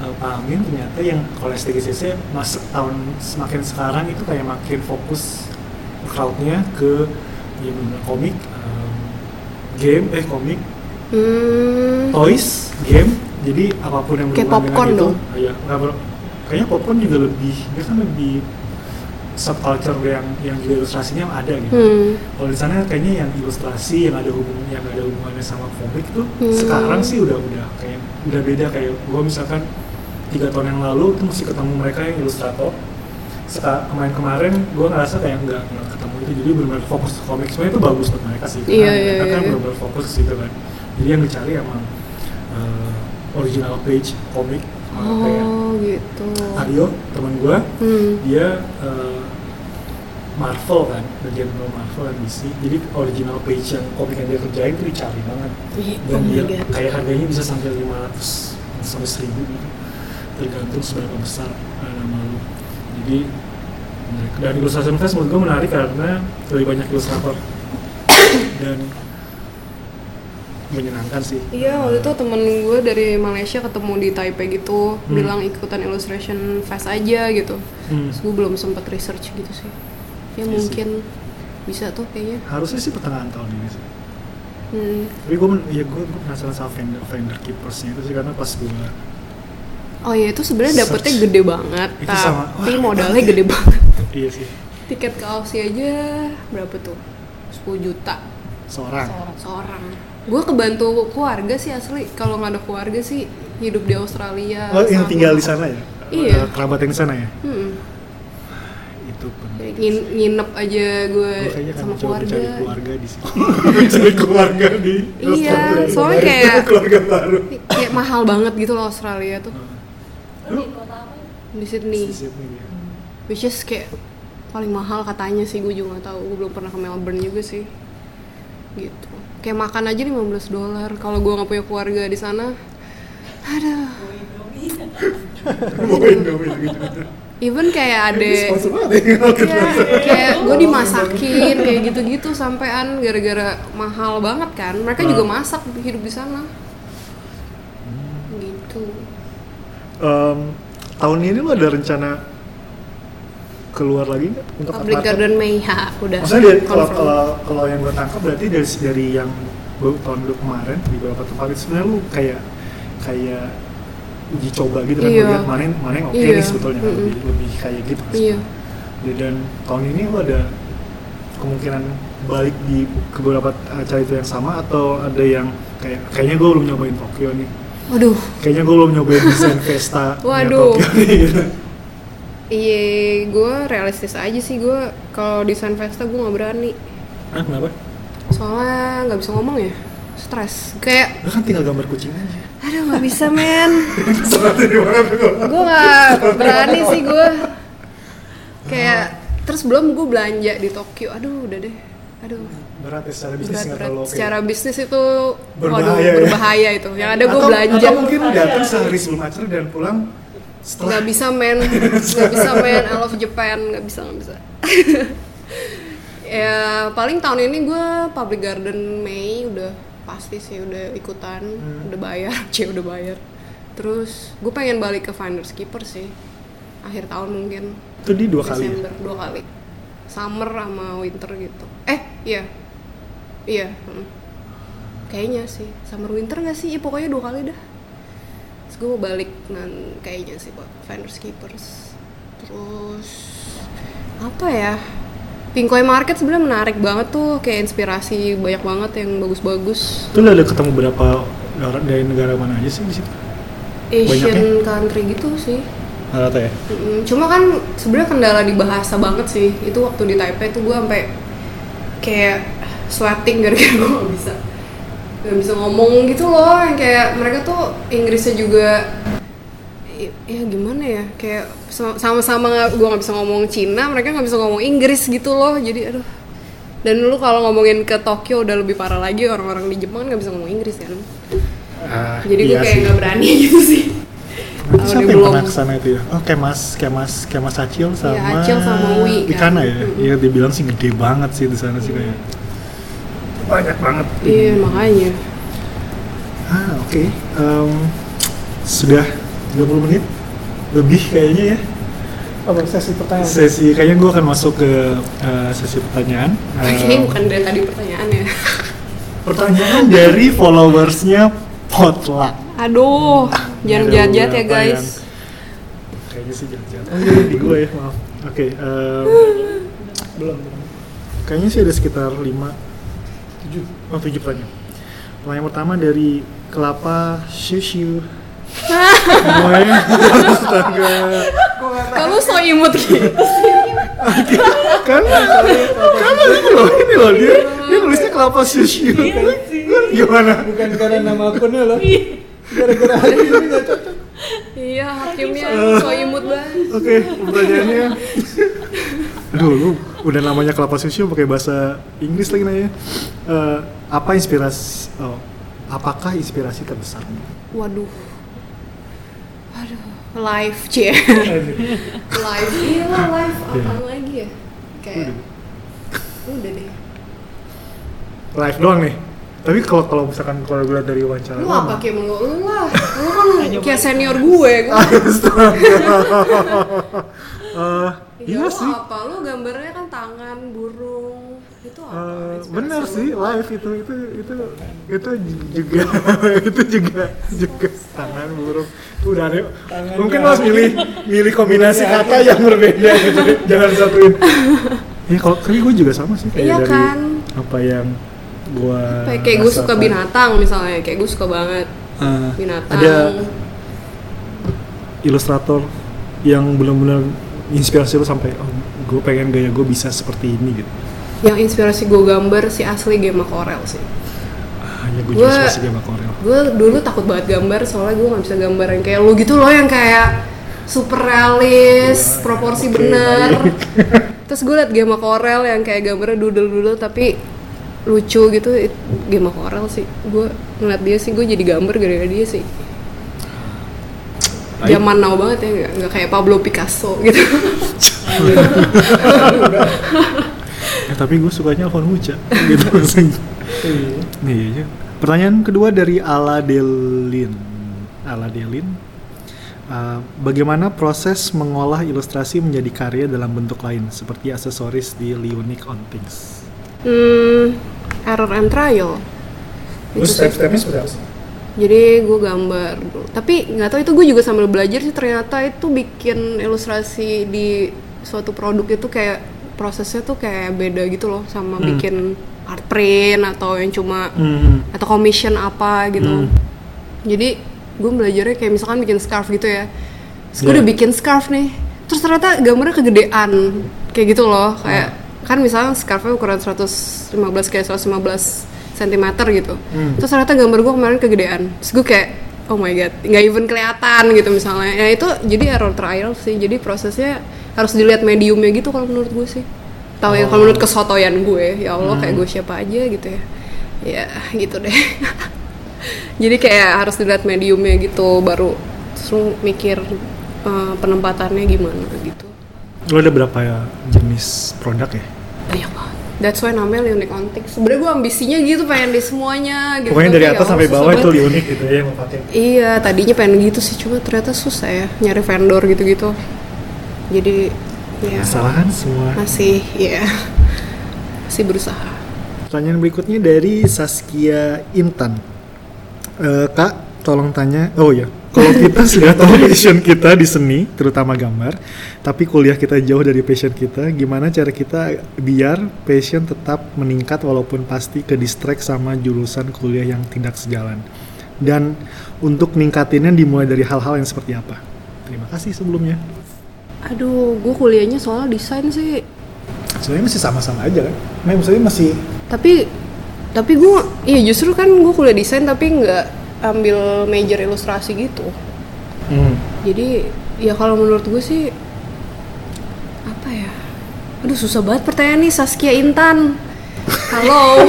uh, pahamin ternyata yang kalau S T G C C masuk tahun semakin sekarang itu kayak makin fokus crowdnya ke ya, komik, um, game, eh komik, hmm. toys, game. Jadi apapun yang berhubungan dengan itu, kayak popcorn dong. Kayaknya popcorn juga lebih, dia kan lebih subculture yang yang juga ilustrasinya ada gitu. Hmm. Kalau di sana kayaknya yang ilustrasi yang ada hubungan yang ada hubungannya sama komik tuh hmm. sekarang sih udah udah kayak udah beda. Kayak gua misalkan tiga tahun yang lalu tuh masih ketemu mereka yang ilustrator. Setelah kemarin-kemarin gua ngerasa kayak enggak enggak ketemu itu, jadi benar-benar fokus ke komik. Sebenarnya itu bagus buat mereka sih. Iya, karena iya, mereka iya, kan iya. benar-benar fokus ke situ kan. Jadi yang dicari emang uh, original page komik. Oh kayak gitu. Aryo teman gue, hmm. dia uh, Marvel kan, bagian dari Marvel dan D C. Jadi original page yang komik yang dia kerjain itu dicari banget. Dan dia kayak harganya bisa sampai lima ratus sampai seribu gitu, tergantung seberapa besar uh, nama lu. Jadi dan Illustration Fest menurut gue menarik karena lebih banyak ilustrator dan menyenangkan sih. Iya, waktu itu temen gue dari Malaysia ketemu di Taipei gitu, hmm. bilang ikutan Illustration Fest aja gitu. Hmm. Terus gue belum sempat research gitu sih. Ya, ya mungkin sih. Bisa tuh kayaknya. Harusnya sih pertengahan tahun ini sih. Hmm. Tapi gue ya gue penasaran sama Finders Finders Keepersnya itu sih karena pas gue. Oh iya, itu sebenarnya dapetnya gede banget, itu sama, tapi wah, modalnya gede banget. Iya sih. Tiket ke Aussie aja berapa tuh? sepuluh juta seorang. Seorang. seorang. Gue kebantu keluarga sih asli, kalau nggak ada keluarga sih hidup di Australia. Oh yang tinggal di sana ya? Iya. Kerabat yang di sana ya? Hmm. Itu penting. Ngin- nginep aja gue sama keluarga. Cari keluarga di sini. Cari keluarga di Australia. Iya, soalnya kayak keluarga baru. Kayak mahal banget gitu loh Australia tuh. Di kota apa? Di Sydney. Di Sydney ya. Which is kayak paling mahal katanya sih, gue juga nggak tahu. Gue belum pernah ke Melbourne juga sih. Gitu. Kayak makan aja lima belas dolar. Kalau gue nggak punya keluarga di sana, aduh. Even kayak adek, ya, kayak gue dimasakin kayak gitu-gitu sampean gara-gara mahal banget kan. Mereka juga masak hidup di sana. Gitu. Um, tahun ini lo ada rencana keluar lagi nggak untuk Public market? Garden Mei ya udah. Maksudnya kalau kalau kalau yang gue tangkap berarti dari dari yang gue tahun dulu kemarin di beberapa tempat itu sebenarnya lu kayak kayak uji coba gitu kan, iya. lihat mana mana yang oke okay iya. nih sebetulnya mm-hmm. lebih lebih kayak gitu kan. Iya. Dan tahun ini lu ada kemungkinan balik di ke beberapa acara itu yang sama atau ada yang kayak kayaknya gue belum nyobain Tokyo nih. Waduh. Kayaknya gue belum nyobain desain Vesta Tokyo nih. Iya, gue realistis aja sih, gue kalau desain Vesta gue nggak berani. Ah, kenapa? Soalnya nggak bisa ngomong ya, stres. Kayak. Lo kan tinggal gambar kucing aja. Aduh, nggak bisa men. Gue nggak berani sih gue. Kayak terus belum gue belanja di Tokyo, aduh udah deh, aduh. Berat ya, secara bisnis nggak terlalu oke. Secara bisnis itu berbahaya, waduh, ya? Berbahaya itu. Yang ada gue belanja. Atau mungkin datang sehari sebelum acara dan pulang. Setelah. Gak bisa men, gak bisa men, I love Japan, gak bisa, gak bisa. Ya paling tahun ini gue Public Garden Mei udah pasti sih, udah ikutan, hmm. udah bayar, c udah bayar. Terus gue pengen balik ke Finders Keeper sih akhir tahun mungkin. Itu di dua kali. Desember dua kali. Summer sama winter gitu. Eh, iya. Iya, hmm. Kayaknya sih. Summer winter enggak sih? Ya, pokoknya dua kali dah. Terus gue balik nan kayaknya sih buat Finders Keepers. Terus apa ya? Pinkoi Market sebenarnya menarik banget tuh, kayak inspirasi banyak banget yang bagus-bagus. Tuh lo udah ketemu berapa dari negara mana aja sih di situ? Asian country gitu sih. Rata ya? Cuma kan sebenarnya kendala di bahasa banget sih. Itu waktu di Taipei tuh gue sampai kayak sweating gara-gara gue gak bisa gak bisa ngomong gitu loh. Kayak mereka tuh Inggrisnya juga ya gimana ya, kayak sama-sama gue nggak bisa ngomong Cina, mereka nggak bisa ngomong Inggris gitu loh. Jadi aduh. Dan lu kalau ngomongin ke Tokyo udah lebih parah lagi, orang-orang di Jepang nggak bisa ngomong Inggris kan. Uh, jadi iya gue kayak nggak berani gitu sih. Nah, siapa yang pernah kesana itu ya? Oh Kemas, Kemas, Kemas Acil sama ya, Acil sama Owi kan? Ikana ya? Iya mm-hmm. Dibilang sih gede banget sih di sana mm. sih kayak banyak banget. Iya mm. makanya. Ah oke. Okay. Um, sudah tiga puluh menit lebih kayaknya ya. Oh, sesi pertanyaan. Sesi kayaknya gue akan masuk ke uh, sesi pertanyaan. Kayaknya um, bukan dari tadi pertanyaan ya. Pertanyaan dari followersnya Potluck. Aduh, hmm, jangan jahat ya guys. Yang, kayaknya sih jangan jahat. Oh, di gue ya maaf. Oke. Okay, um, belum. Kayaknya sih ada sekitar lima, tujuh, oh tujuh pertanyaan. Pertanyaan pertama dari Kelapa Shushu. Astaga. Kamu so imut gitu. Kan kan ini loh, ini loh dia. Dia tulisnya Kelapa Shushu. Gimana? Bukan karena nama akunnya loh. Gara-gara Hakim ini gak cocok. Iya, Hakimnya so imut banget. Oke, pertanyaannya. Aduh, lu udah namanya Kelapa Shushu pakai bahasa Inggris lagi nanya. Uh, apa inspirasi oh, apakah inspirasi terbesarmu? Waduh. Aduh, live cie. Live iya lah, live apa lagi ya? Kayak udah deh. Live doang nih. Tapi kalau kalau misalkan kalau gue dari wawancara lu apa kayak mulu lu lah. Lu kan kayak senior gue. Gue. Eh, iya sih. Apa lu gambarnya kan tangan burung. Itu apa? Uh, bener sih, live itu itu itu itu juga itu juga juga tangan burung. Udah nih. Mungkin lo harus milih milih kombinasi kata yang berbeda gitu. Jangan satuin. Iya, kalau gue juga sama sih kayak iya dari kan? Apa yang gue kayak gue suka binatang misalnya, kayak gue suka banget uh, binatang. Ada ilustrator yang benar-benar inspirasi lo sampai oh gue pengen gaya gue bisa seperti ini gitu. Yang inspirasi gue gambar si asli Gemma Correll sih. Ah, ya gue juga inspirasi Gemma Correll. Gue dulu takut banget gambar soalnya gue nggak bisa gambar yang kayak lo gitu loh, yang kayak super realis, yeah, proporsi okay, bener. Terus gue liat Gemma Correll yang kayak gambarnya doodle-doodle tapi lucu gitu. It, Gemma Correll sih gue ngeliat dia sih, gue jadi gambar gara-gara dia sih. Zaman now banget ya, nggak nggak kayak Pablo Picasso gitu. Ya, tapi gue sukanya Alphonse Mucha gitu maksudnya. Nih iya. Pertanyaan kedua dari Aladelin. Aladelin. Uh, bagaimana proses mengolah ilustrasi menjadi karya dalam bentuk lain seperti aksesoris di Liunic On Things? Hmm, error and trial. Itu step-stepnya seperti apa? Jadi gue gambar, tapi nggak tahu itu gue juga sambil belajar sih ternyata itu bikin ilustrasi di suatu produk itu kayak prosesnya tuh kayak beda gitu loh sama hmm. bikin art print atau yang cuma hmm. atau commission apa gitu. Hmm. Jadi gue belajarnya kayak misalkan bikin scarf gitu ya, terus gue yeah. udah bikin scarf nih, terus ternyata gambarnya kegedean kayak gitu loh kayak hmm. kan misalnya scarfnya ukuran seratus lima belas kayak seratus lima belas sentimeter gitu. Hmm. Terus ternyata gambar gue kemarin kegedean. Terus gue kayak oh my god, enggak even kelihatan gitu misalnya. Ya itu jadi error trial sih. Jadi prosesnya harus dilihat mediumnya gitu kalau menurut gue sih. Tahu oh. ya kalau menurut kesotoyan gue, ya Allah hmm. kayak gue siapa aja gitu ya. Ya, gitu deh. Jadi kayak harus dilihat mediumnya gitu baru terus mikir uh, penempatannya gimana gitu. Lo ada berapa ya jenis produk ya? Banyak banget. That's why namanya Liunic On Things. Sebenernya gue ambisinya gitu, pengen di semuanya gitu. Pokoknya dari atas sampai bawah itu Liunic gitu ya yang lo pakai. Iya, tadinya pengen gitu sih, cuma ternyata susah ya nyari vendor gitu-gitu. Jadi ya, kesalahan semua. Masih, ya masih berusaha. Pertanyaan berikutnya dari Saskia Intan. e, Kak, tolong tanya, oh ya, kalau kita sudah tahu passion kita di seni, terutama gambar, tapi kuliah kita jauh dari passion kita, gimana cara kita biar passion tetap meningkat walaupun pasti ke distract sama jurusan kuliah yang tidak sejalan? Dan untuk ningkatinnya dimulai dari hal-hal yang seperti apa? Terima kasih sebelumnya. Aduh, gue kuliahnya soal desain sih. Sebenarnya masih sama-sama aja kan? Maksudnya masih... Tapi, tapi gue, iya justru kan gue kuliah desain tapi nggak ambil major ilustrasi gitu. Hmm. Jadi ya kalau menurut gue sih apa ya? Aduh, susah banget pertanyaan nih, Saskia Intan. Halo.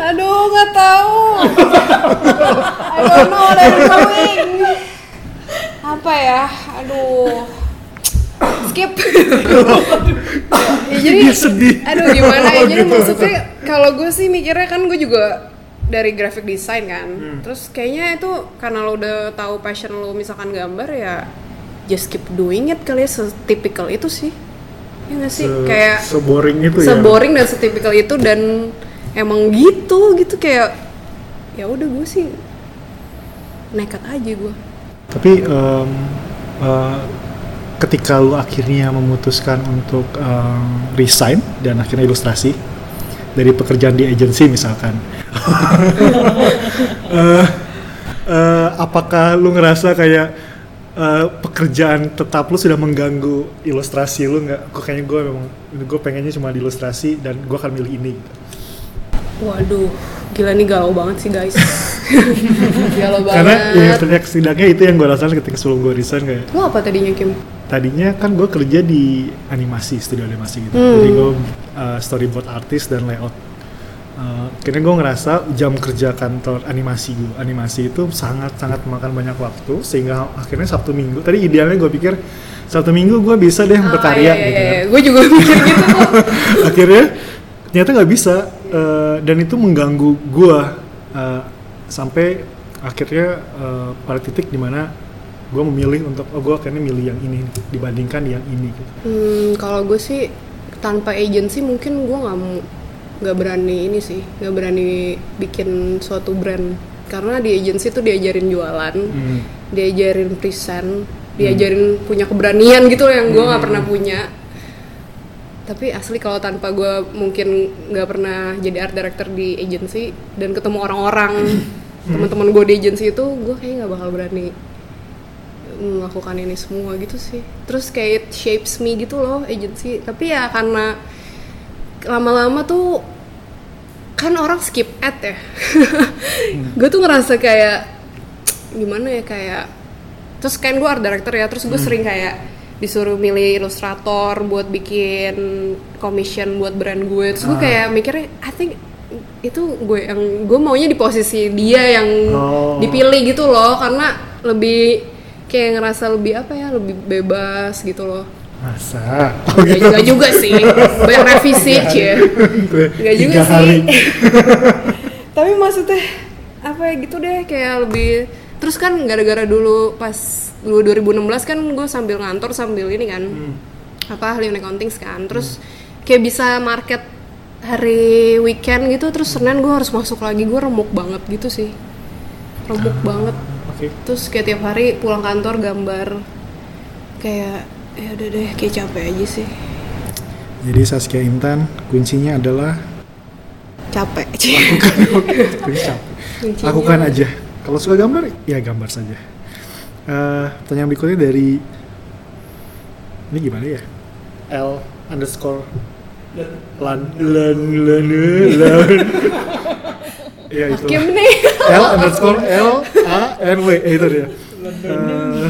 Aduh, nggak tahu. I don't know what I'm doing. Apa ya? Aduh. Skip. Ya, jadi sedih. Aduh, gimana ya? Jadi maksudnya kalau gue sih mikirnya kan gue juga dari graphic design kan, hmm. terus kayaknya itu karena lo udah tahu passion lo misalkan gambar ya just keep doing it kali ya, setipikal itu sih ya nggak sih, se- kayak seboring itu ya, seboring dan setipikal itu dan emang gitu gitu kayak ya udah gue sih nekat aja gue. Tapi um, uh, ketika lo akhirnya memutuskan untuk um, resign dan akhirnya ilustrasi dari pekerjaan di agensi misalkan, uh, uh, apakah lu ngerasa kayak uh, pekerjaan tetap lu sudah mengganggu ilustrasi lu nggak? Kok kayaknya gue memang gue pengennya cuma di ilustrasi dan gue akan milih ini. Waduh, gila nih galau banget sih guys. Galau banget. Karena ya, setidaknya itu yang gue rasain ketika sebelum gue resign kayak. Lu apa tadinya Kim? Tadinya kan gue kerja di animasi, studio animasi gitu, hmm. jadi gue uh, storyboard artist dan layout. Uh, karena gue ngerasa jam kerja kantor animasi gue, animasi itu sangat-sangat makan banyak waktu, sehingga akhirnya Sabtu Minggu. Tadi idealnya gue pikir Sabtu Minggu gue bisa deh oh, berkarya. Iya, iya, gitu iya. Kan. Gue juga mikir gitu. Akhirnya ternyata nggak bisa, uh, dan itu mengganggu gue uh, sampai akhirnya uh, pada titik dimana gue memilih untuk, oh gue akhirnya milih yang ini dibandingkan yang ini. Hmm, kalau gue sih tanpa agency mungkin gue nggak nggak berani ini sih, nggak berani bikin suatu brand karena di agency tuh diajarin jualan, hmm. diajarin present, diajarin hmm. punya keberanian gitu loh yang gue nggak hmm. pernah punya. Tapi asli kalau tanpa gue mungkin nggak pernah jadi art director di agency dan ketemu orang-orang hmm. teman-teman gue di agency itu, gue kayaknya nggak bakal berani melakukan ini semua gitu sih. Terus kayak shapes me gitu loh agency. Tapi ya karena lama-lama tuh kan orang skip ad ya. hmm. Gue tuh ngerasa kayak gimana ya, kayak terus kan gue art director ya, terus gue hmm. sering kayak disuruh milih ilustrator buat bikin commission buat brand gue. Terus gue kayak mikirnya I think itu gue yang gue maunya di posisi dia yang oh. dipilih gitu loh, karena lebih kayak ngerasa lebih apa ya, lebih bebas gitu loh. Masa? Oh, gak gitu. juga sih, banyak revisi cie. Gak juga sih. Tapi maksudnya apa ya gitu deh, kayak lebih. Terus kan gara-gara dulu pas dulu dua ribu enam belas kan gue sambil ngantor sambil ini kan hmm. apa Liunic On Things kan. Terus kayak bisa market hari weekend gitu. Terus Senin gue harus masuk lagi, gue remuk banget gitu sih, remuk ah. banget. Terus kayak tiap hari pulang kantor gambar, kayak ya udah deh, kayak capek aja sih. Jadi Saskia Intan, kuncinya adalah capek. Lakukan, capek. Lakukan aja. Kalau suka gambar, ya gambar saja. Uh, pertanyaan berikutnya dari ini gimana ya? L underscore lan lan lan lan. Ya itu. L underscore L A N W eh, itu dia. Uh,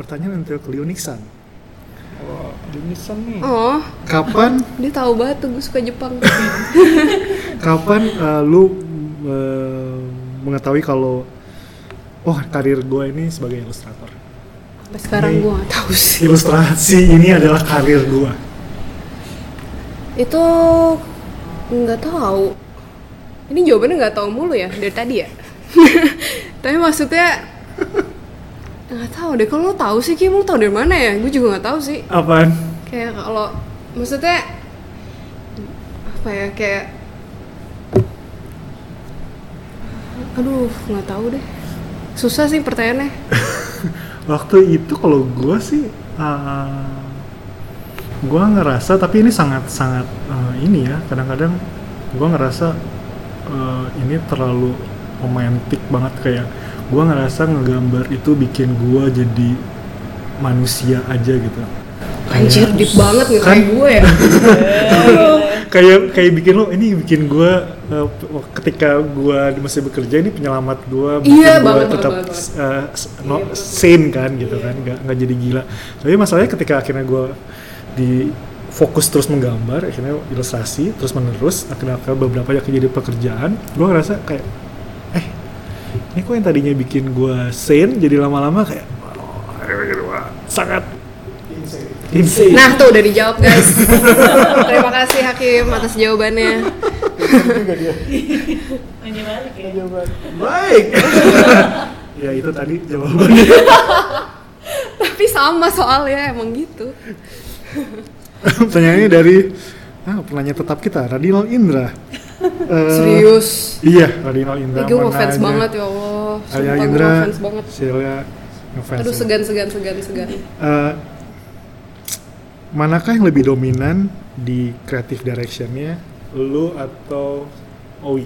pertanyaan untuk Liuniksan. Oh, Liuniksan nih. Oh. Kapan? Dia tahu banget tuh gue suka Jepang. Kapan uh, lu uh, mengetahui kalau oh karir gue ini sebagai ilustrator? Sampai sekarang gue nggak tahu sih. Ilustrasi ini adalah karir gue. Itu nggak tahu. Ini jawabannya nggak tahu mulu ya dari tadi ya. Tapi maksudnya nggak tahu deh. Kalau lo tahu sih, Kim, lo tahu dari mana ya? Gue juga nggak tahu sih. Apaan? Kayak kalau maksudnya apa ya, kayak aduh nggak tahu deh. Susah sih pertanyaannya. Waktu itu kalau gue sih, uh, gue ngerasa tapi ini sangat-sangat uh, ini ya. Kadang-kadang gue ngerasa uh, ini terlalu romantis banget, kayak gue ngerasa ngegambar itu bikin gue jadi manusia aja gitu. Anjir, deep banget nih kan? Kayak gue ya. Kayak kayak bikin lo ini bikin gue uh, ketika gue masih bekerja ini penyelamat gue, iya, gue tetap uh, no, sane kan gitu, iya. Kan nggak nggak jadi gila. Tapi masalahnya ketika akhirnya gue di fokus terus menggambar, akhirnya ilustrasi terus menerus, akhirnya beberapa yang jadi pekerjaan, gue ngerasa kayak eh ini kok yang tadinya bikin gue sane jadi lama-lama kayak oh, sangat Insane. Nah tuh udah dijawab guys. Terima kasih Hakim atas jawabannya. Nanya balik ya. Baik. Ya itu tadi jawabannya. Tapi sama soalnya emang gitu. Pertanyaannya dari ah, penanya tetap kita Radinal Indra. Uh, Serius? Iya Radinal Indra. Gue ngefans banget ya Allah. Radinal Indra. Ngefans banget. Sialnya ngefans. Aduh segan segan segan segan. Uh, Manakah yang lebih dominan di creative direction-nya, lu atau Owi?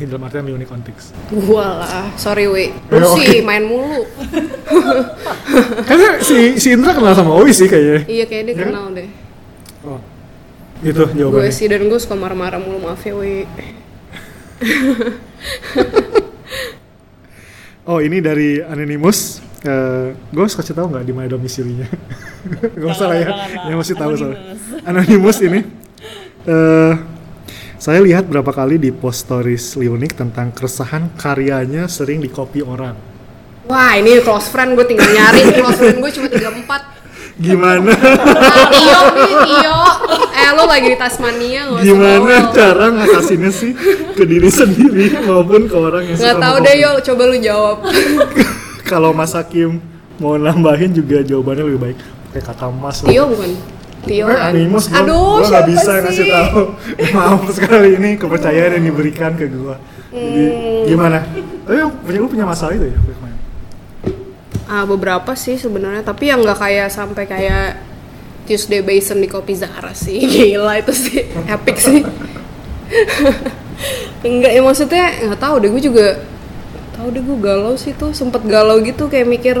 Ini dalam artian Liunic On Things. Walah, sorry Wi, lu eh, sih okay. Main mulu. Karena si, si Indra kenal sama Owi sih kayaknya. Iya, kayaknya dia ya? Kenal deh. Oh, itu jawabannya. Gue sih, dan gue suka marah-marah mulu, maaf ya Wi. Oh, ini dari Anonymous. Uh, gue harus kasih tau gak di mana domisilinya? Gak masalah ya, yang masih tahu soalnya Anonymous ini uh, saya lihat berapa kali di post stories Liunic tentang keresahan karyanya sering di copy orang. Wah ini close friend gue, tinggal nyari. Close friend gue cuma tiga empat. Gimana? Iyo nih, iyo. Eh lo lagi di Tasmania gak? Gimana cara ngatasinnya sih ke diri sendiri maupun ke orang yang gak tahu deh. Yo, coba lu jawab. Kalau Mas Hakim mau nambahin juga jawabannya lebih baik pakai kata Mas. Tio bukan? Tio kan? Animus, aduh, gue gak bisa sih? Ngasih tahu. Maaf sekali, ini kepercayaan yang diberikan ke gue. Jadi hmm. gimana? Tapi punya lu punya masalah itu ya? Ah, beberapa sih sebenarnya, tapi yang gak kayak sampai kayak Tuesday Basin di Kopi Zara sih. Gila itu sih, epic sih. Enggak, ya maksudnya gak tahu deh, gue juga tau deh gue galau sih tuh, sempet galau gitu kayak mikir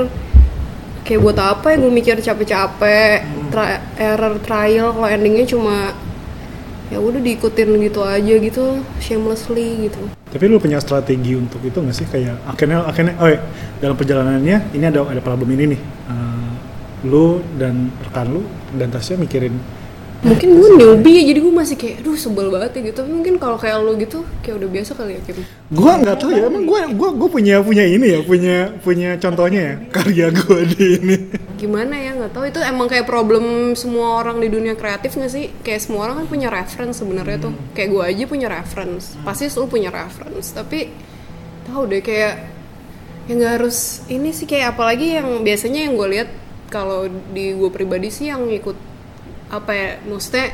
kayak buat apa ya gue mikir capek-capek tra- error trial kalau endingnya cuma ya udah diikutin gitu aja gitu, shamelessly gitu. Tapi lu punya strategi untuk itu nggak sih, kayak akhirnya akhirnya oh ya, dalam perjalanannya ini ada ada problem ini nih, uh, lu dan rekan lu dan Tasya mikirin mungkin gue newbie ya, jadi gue masih kayak aduh sebel banget ya gitu. Tapi mungkin kalau kayak lo gitu kayak udah biasa kali ya Kim. Gue nggak tahu ya, emang gue gue gue punya punya ini ya punya punya contohnya ya karya gue di ini. Gimana ya nggak tahu, itu emang kayak problem semua orang di dunia kreatif nggak sih, kayak semua orang kan punya reference sebenarnya tuh. Kayak gue aja punya reference, pasti lo punya reference, tapi tahu deh kayak ya nggak harus ini sih. Kayak apalagi yang biasanya yang gue lihat kalau di gue pribadi sih yang ikut apa ya, maksudnya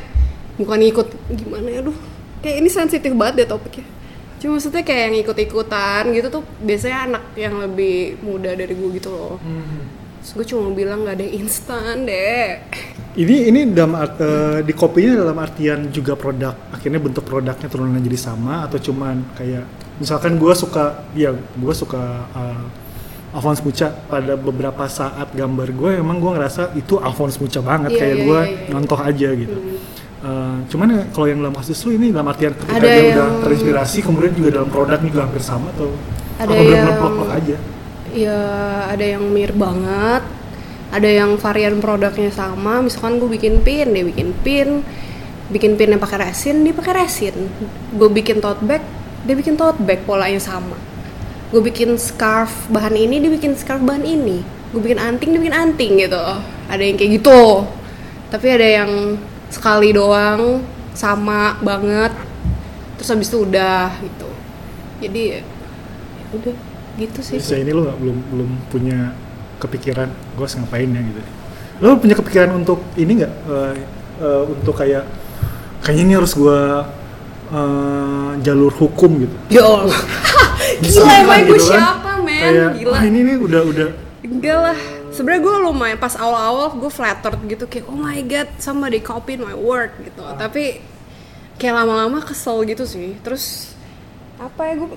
bukan ikut gimana ya, aduh kayak ini sensitif banget deh topiknya. Cuma maksudnya kayak yang ikut-ikutan gitu tuh biasanya anak yang lebih muda dari gue gitu loh. Mm-hmm. Terus gue cuma bilang gak ada instan deh. Ini ini dalam art, uh, di kopinya dalam artian juga produk, akhirnya bentuk produknya turunannya jadi sama, atau cuman kayak misalkan gue suka, ya gue suka uh, Alphonse Mucha, pada beberapa saat gambar gue emang gue ngerasa itu Alphonse Mucha banget, yeah, kayak yeah, gue yeah, yeah, nyontoh aja gitu. Hmm. Uh, cuman ya, kalau yang dalam kasus lu ini dalam artian ketika ada dia yang udah terinspirasi kemudian juga dalam produk juga hampir sama atau ada atau yang plok-plok aja? Ya ada yang mirip banget, ada yang varian produknya sama. Misalkan gue bikin pin, dia bikin pin, bikin pinnya pakai resin, dia pakai resin. Gue bikin tote bag, dia bikin tote bag polanya sama. Gue bikin scarf bahan ini, dia bikin scarf bahan ini. Gue bikin anting, dia bikin anting gitu. Ada yang kayak gitu. Tapi ada yang sekali doang sama banget. Terus habis itu udah gitu. Jadi ya udah gitu sih. Jadi ini lo belum belum punya kepikiran gue harus ngapain ya gitu. Lo punya kepikiran untuk ini nggak? Uh, uh, untuk kayak kayaknya ini harus gue uh, jalur hukum gitu. Ya Allah. Gila emang gue siapa men? Kayak, gila. Ah, ini nih udah udah. Enggak lah. Sebenarnya gue lumayan pas awal-awal gue flattered gitu kayak oh my god somebody copied my work gitu. Ah. Tapi kayak lama-lama kesel gitu sih. Terus apa ya gue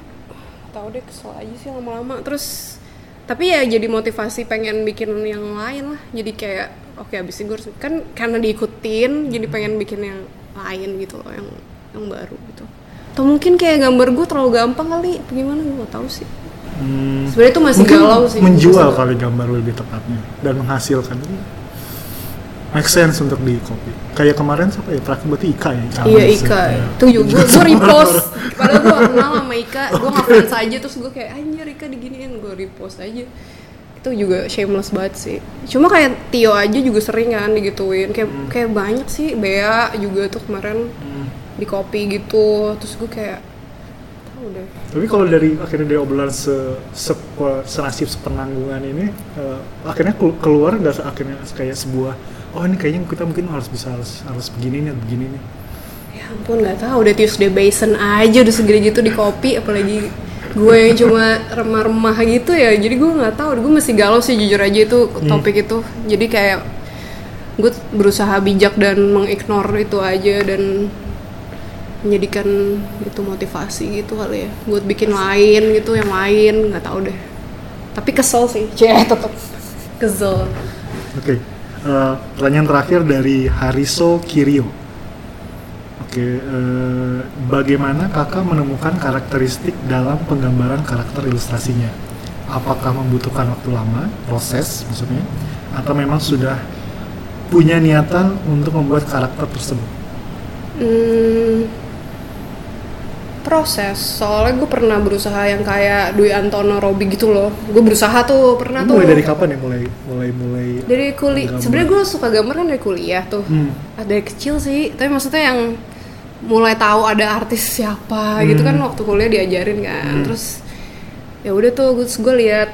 tau deh kesel aja sih lama-lama. Terus tapi ya jadi motivasi pengen bikin yang lain lah. Jadi kayak oke okay, abis ini gue harus kan karena diikutin jadi pengen bikin yang lain gitu loh yang yang baru gitu. Atau mungkin kayak gambar gue terlalu gampang kali. Gimana gue nggak tahu sih. Hmm, sebenarnya itu masih galau sih. Menjual masalah. Kali gambar lebih tepatnya dan menghasilkan itu make sense untuk di copy. Kayak kemarin siapa ya? Terakhir berarti Ika ya. Iya Ika. Itu juga gue repost. Padahal gue kenal sama Ika, gue ngefans aja terus gue kayak anjir Ika diginiin, gue repost aja. Itu juga shameless banget sih. Cuma kayak Tio aja juga sering kan digituin. Kayak hmm. kayak banyak sih. Bea juga tuh kemarin hmm. di copy gitu. Terus gue kayak udah. Tapi kalau dari akhirnya dari obrolan se, se, senasib sepenanggungan ini uh, akhirnya keluar nggak akhirnya kayak sebuah oh ini kayaknya kita mungkin harus bisa harus harus begini nih begini nih. Ya ampun nggak tahu udah Tuesday Basin aja udah segede gitu di kopi apalagi gue yang cuma remah-remah gitu ya jadi gue nggak tahu gue masih galau sih jujur aja itu topik hmm. itu jadi kayak gue berusaha bijak dan mengignore itu aja dan menjadikan itu motivasi gitu kali ya buat bikin lain gitu yang lain nggak tahu deh tapi kesel sih cewek tetap kesel. Oke okay. uh, pertanyaan terakhir dari Hariso Kirio. Oke okay, uh, bagaimana kakak menemukan karakteristik dalam penggambaran karakter ilustrasinya? Apakah membutuhkan waktu lama proses maksudnya atau memang sudah punya niatan untuk membuat karakter tersebut? Hmm. Proses, soalnya gue pernah berusaha yang kayak Dwi Antono Robi gitu loh. Gue berusaha tuh, pernah mulai tuh. Mulai dari kapan ya? Mulai, mulai, mulai. Dari kuliah. Sebenarnya gue suka gambar kan dari kuliah tuh. Hmm. Ah, dari kecil sih. Tapi maksudnya yang mulai tahu ada artis siapa hmm. gitu kan waktu kuliah diajarin kan. Hmm. Terus ya udah tuh gue gue lihat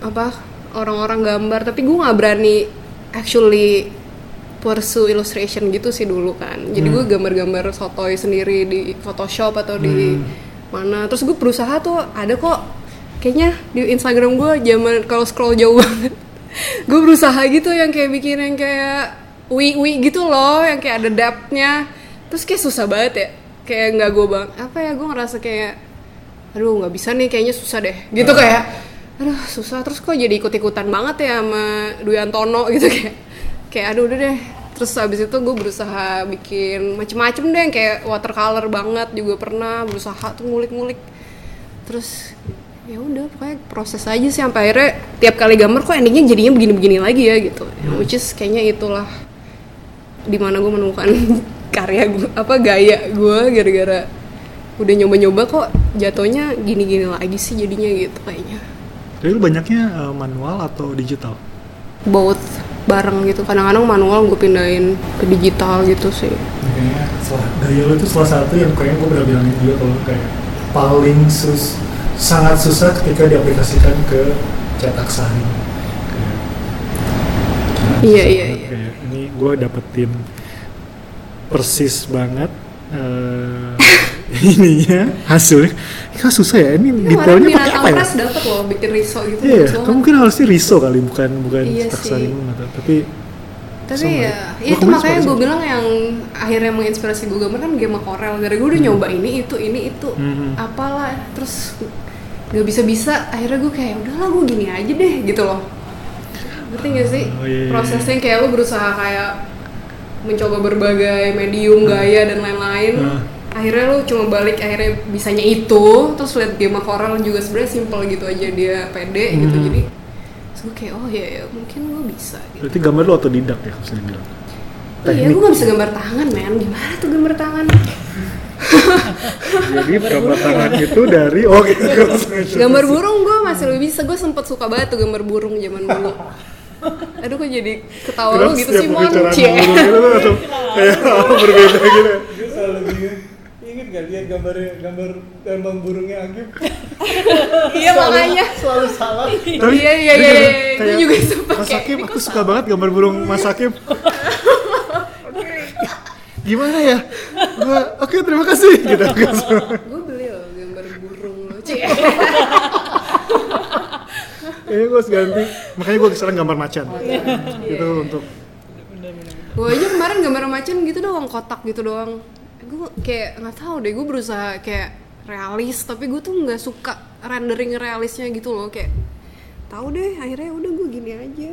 apa orang-orang gambar. Tapi gue nggak berani actually pursue illustration gitu sih dulu kan. Jadi hmm. gue gambar-gambar sotoy sendiri di Photoshop atau di hmm. mana. Terus gue berusaha tuh ada kok kayaknya di Instagram gue zaman kalau scroll jauh banget. Gue berusaha gitu yang kayak bikin yang kayak wi-wi gitu loh, yang kayak ada depth-nya. Terus kayak susah banget ya. Kayak enggak gue bang. Apa ya gue ngerasa kayak aduh enggak bisa nih kayaknya susah deh. Gitu uh. kayak aduh susah terus kok jadi ikut-ikutan banget ya sama Dwi Antono gitu kayak. Kayak aduh udah deh. Terus abis itu gue berusaha bikin macem-macem deh yang kayak watercolor banget juga pernah berusaha tuh ngulik-ngulik. Terus ya udah pokoknya proses aja sih sampai akhirnya tiap kali gambar kok endingnya jadinya begini-begini lagi ya gitu. Which is kayaknya itulah dimana gue menemukan karya gue apa gaya gue gara-gara udah nyoba-nyoba kok jatuhnya gini-gini lagi sih jadinya gitu kayaknya. Jadi lu banyaknya uh, manual atau digital? Both bareng gitu, kadang-kadang manual gue pindahin ke digital gitu sih. Kayaknya gaya lo itu salah satu yang kayaknya gue udah bilangin juga kalau kayak paling sus sangat susah ketika diaplikasikan ke cetak sehari. Iya iya iya. Ini gue dapetin persis banget uh, ininya hasilnya. Kan susah ya ini ya, detailnya pakai apa ya? Laras dapat loh bikin riso gitu. Iya, yeah, kamu mungkin harusnya riso kali bukan bukan iya taksarin mata. Tapi tapi ya, ya itu makanya gue bilang yang akhirnya menginspirasi gue gambar kan Gemma Correll. Gara-gara gue udah hmm. nyoba ini itu ini itu hmm. apalah terus enggak bisa-bisa akhirnya gue kayak udahlah gue gini aja deh gitu loh. Ngerti enggak sih? Oh, iya, iya. Prosesnya kayak lo berusaha kayak mencoba berbagai medium, hmm. gaya dan lain-lain. Hmm. Akhirnya lu cuma balik akhirnya bisanya itu terus liat Gemma Correll juga sebenarnya simple gitu aja dia pede hmm. gitu jadi terus gue kayak oh ya, ya mungkin gue bisa gitu. Berarti gambar lu autodidak ya bisa dibilang? Iya gue gak bisa gambar tangan men, gimana tuh gambar tangan? Jadi gambar tangan itu dari oh gitu. Gambar burung gue masih lebih bisa, gue sempet suka banget tuh gambar burung zaman dulu Aduh, kok jadi ketawa lu gitu sih, Mon? Cie. Kayak berbeda gitu. Gue selalu bingung. Ingat gak lihat gambar gambar terbang burungnya Agib? Iya, makanya selalu salah. Iya iya iya. Gue juga suka. Mas Hakim, aku suka banget gambar burung Mas Hakim. Gimana ya? Gue oke, terima kasih gitu. Gue beli loh gambar burung lo, Cie. Ini gue harus ganti, makanya gue sekarang gambar macan gitu untuk gue aja kemarin gambar macan gitu doang, kotak gitu doang. Gue kayak nggak tahu deh, gue berusaha kayak realis tapi gue tuh nggak suka rendering realisnya gitu loh, kayak tahu deh akhirnya udah gue gini aja,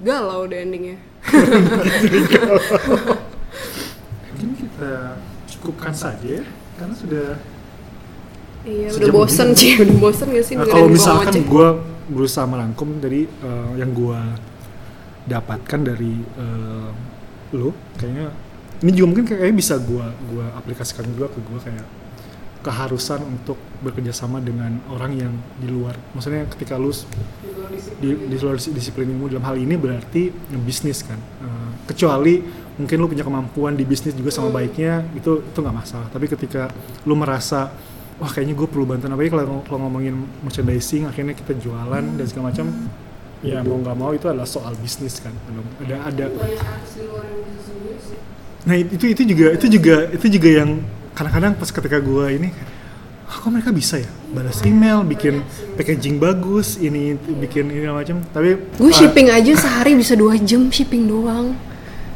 galau deh endingnya. Mungkin kita cukupkan saja karena sudah Iya, udah bosen sih, udah bosen gak sih? Nah, kalau misalkan gue berusaha merangkum dari uh, yang gue dapatkan dari uh, lo, kayaknya ini juga mungkin kayaknya bisa gue gue aplikasikan juga ke gue, kayak keharusan untuk bekerjasama dengan orang yang di luar. Maksudnya ketika lo di luar disiplinmu dalam hal ini berarti bisnis kan, uh, kecuali mungkin lo punya kemampuan di bisnis juga sama hmm. baiknya, itu itu nggak masalah. Tapi ketika lo merasa wah kayaknya gue perlu bantuan, apalagi kalau kalau ngomongin merchandising, akhirnya kita jualan dan segala macam, ya mau nggak mau itu adalah soal bisnis kan, ada ada. Nah itu itu juga itu juga itu juga yang kadang-kadang pas ketika gue ini, ah, kok mereka bisa ya balas email, bikin packaging bagus, ini bikin ini macam, tapi gue shipping uh, aja sehari bisa dua jam shipping doang,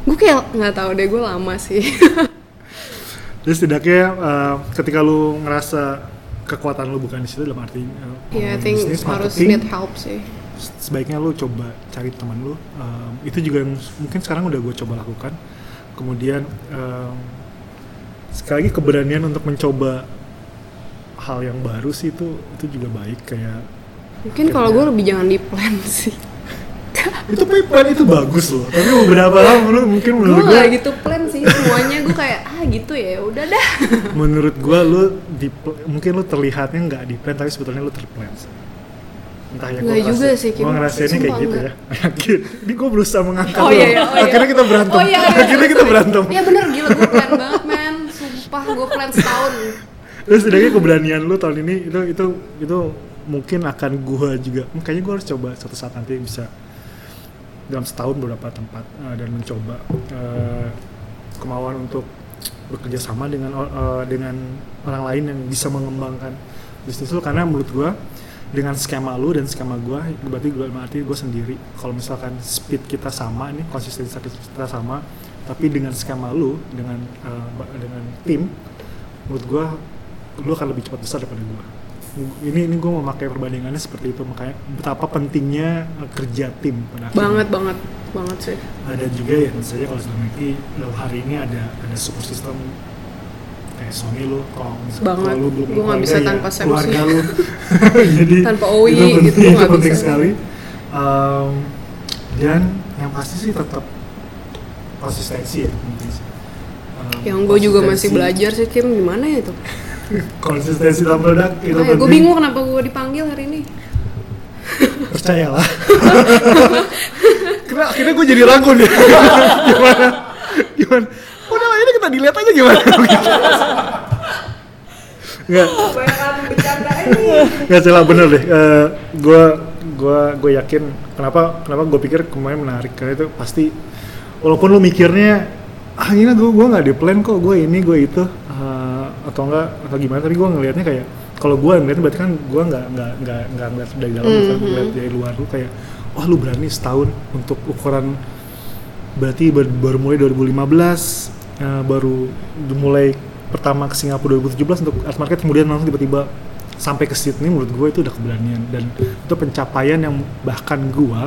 gue kayak nggak tahu deh, gue lama sih. Jadi setidaknya uh, ketika lu ngerasa kekuatan lu bukan di situ dalam arti uh, yeah, bisnis, harus need help sih. Sebaiknya lu coba cari teman lu. Uh, itu juga yang mungkin sekarang udah gue coba lakukan. Kemudian uh, sekali lagi keberanian untuk mencoba hal yang baru sih itu itu juga baik, kayak mungkin kalau gue lebih jangan di plan sih. Itu plan itu bagus loh, tapi beberapa hal menurut mungkin menurut gue nggak gitu plan sih semuanya, gue kayak ah gitu ya udah dah. Menurut gue lu di mungkin lu terlihatnya nggak di plan tapi sebetulnya lu terplan sih, entah ya gue juga sih, gue ngerasainnya kayak gitu enggak. Ya ini gue berusaha mengangkat oh, iya, oh, iya. akhirnya kita berantem oh, iya, iya. akhirnya kita berantem ya bener, gila gue plan banget men, sumpah gue plan setahun. Terus setidaknya keberanian lu tahun ini itu itu itu mungkin akan gue juga makanya gue harus coba suatu saat nanti bisa dalam setahun beberapa tempat uh, dan mencoba uh, kemauan untuk bekerja sama dengan uh, dengan orang lain yang bisa mengembangkan bisnis lu, karena menurut gue dengan skema lu dan skema gue berarti gue berarti gue sendiri kalau misalkan speed kita sama nih, konsistensi kita sama, tapi dengan skema lu dengan uh, dengan tim menurut gue lu akan lebih cepat besar daripada gue. Ini ini gue memakai perbandingannya seperti itu, makanya betapa pentingnya kerja tim pada akhirnya. Banget banget banget sih. Ada juga ya tentu saja kalau selama ini lo hari ini ada ada support system kayak suami lo, kalau misalnya lo belum keluarga ya keluarga lo, jadi tanpa Owi itu penting, gitu, itu gak penting bisa. Sekali. Um, dan yang pasti sih tetap konsistensi ya. Um, yang gue juga masih belajar sih Kim, gimana ya itu. Konsistensi dalam produk itu penting. Gue bingung kenapa gue dipanggil hari ini. Percayalah. Karena akhirnya gue jadi ragu nih. Gimana? Gimana? Udah lah ini kita dilihat aja gimana. Enggak. Enggak salah bener deh. Uh, gue gue gue yakin kenapa kenapa gue pikir kemarin menarik karena itu pasti walaupun lu mikirnya ah ini gue gue nggak di plan kok, gue ini gue itu. Uh, atau enggak atau gimana, tapi gue ngelihatnya kayak kalau gue ngelihatnya berarti kan gue nggak nggak nggak nggak ngelihat dari dalam, mm-hmm. ngelihat dari luar lu kayak wah oh, lu berani setahun untuk ukuran berarti baru, baru mulai dua ribu lima belas ya, baru mulai pertama ke Singapura dua ribu tujuh belas untuk art market, kemudian langsung tiba-tiba sampai ke Sydney. Menurut gue itu udah keberanian dan itu pencapaian yang bahkan gue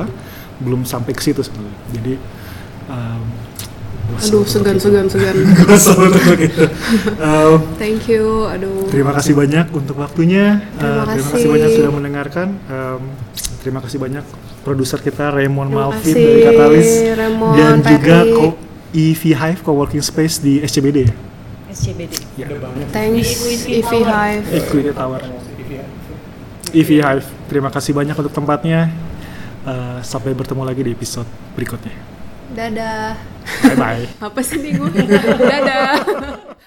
belum sampai ke situ sebenarnya. Jadi um, aduh, segan-segan-segan. um, Thank you, aduh. Terima kasih banyak untuk waktunya. Terima, uh, terima kasih. kasih banyak sudah mendengarkan. Um, terima kasih banyak produser kita Raymond Malvin dari Catalyst Raymond, dan Patty. Juga ko- E V Hive Coworking Space di S C B D. S C B D. Ya. Thanks E V Hive. Equity Tower. E V Hive. Terima kasih banyak untuk tempatnya. Uh, sampai bertemu lagi di episode berikutnya. Dadah. Bye-bye. Apa sih nih gue? Dadah.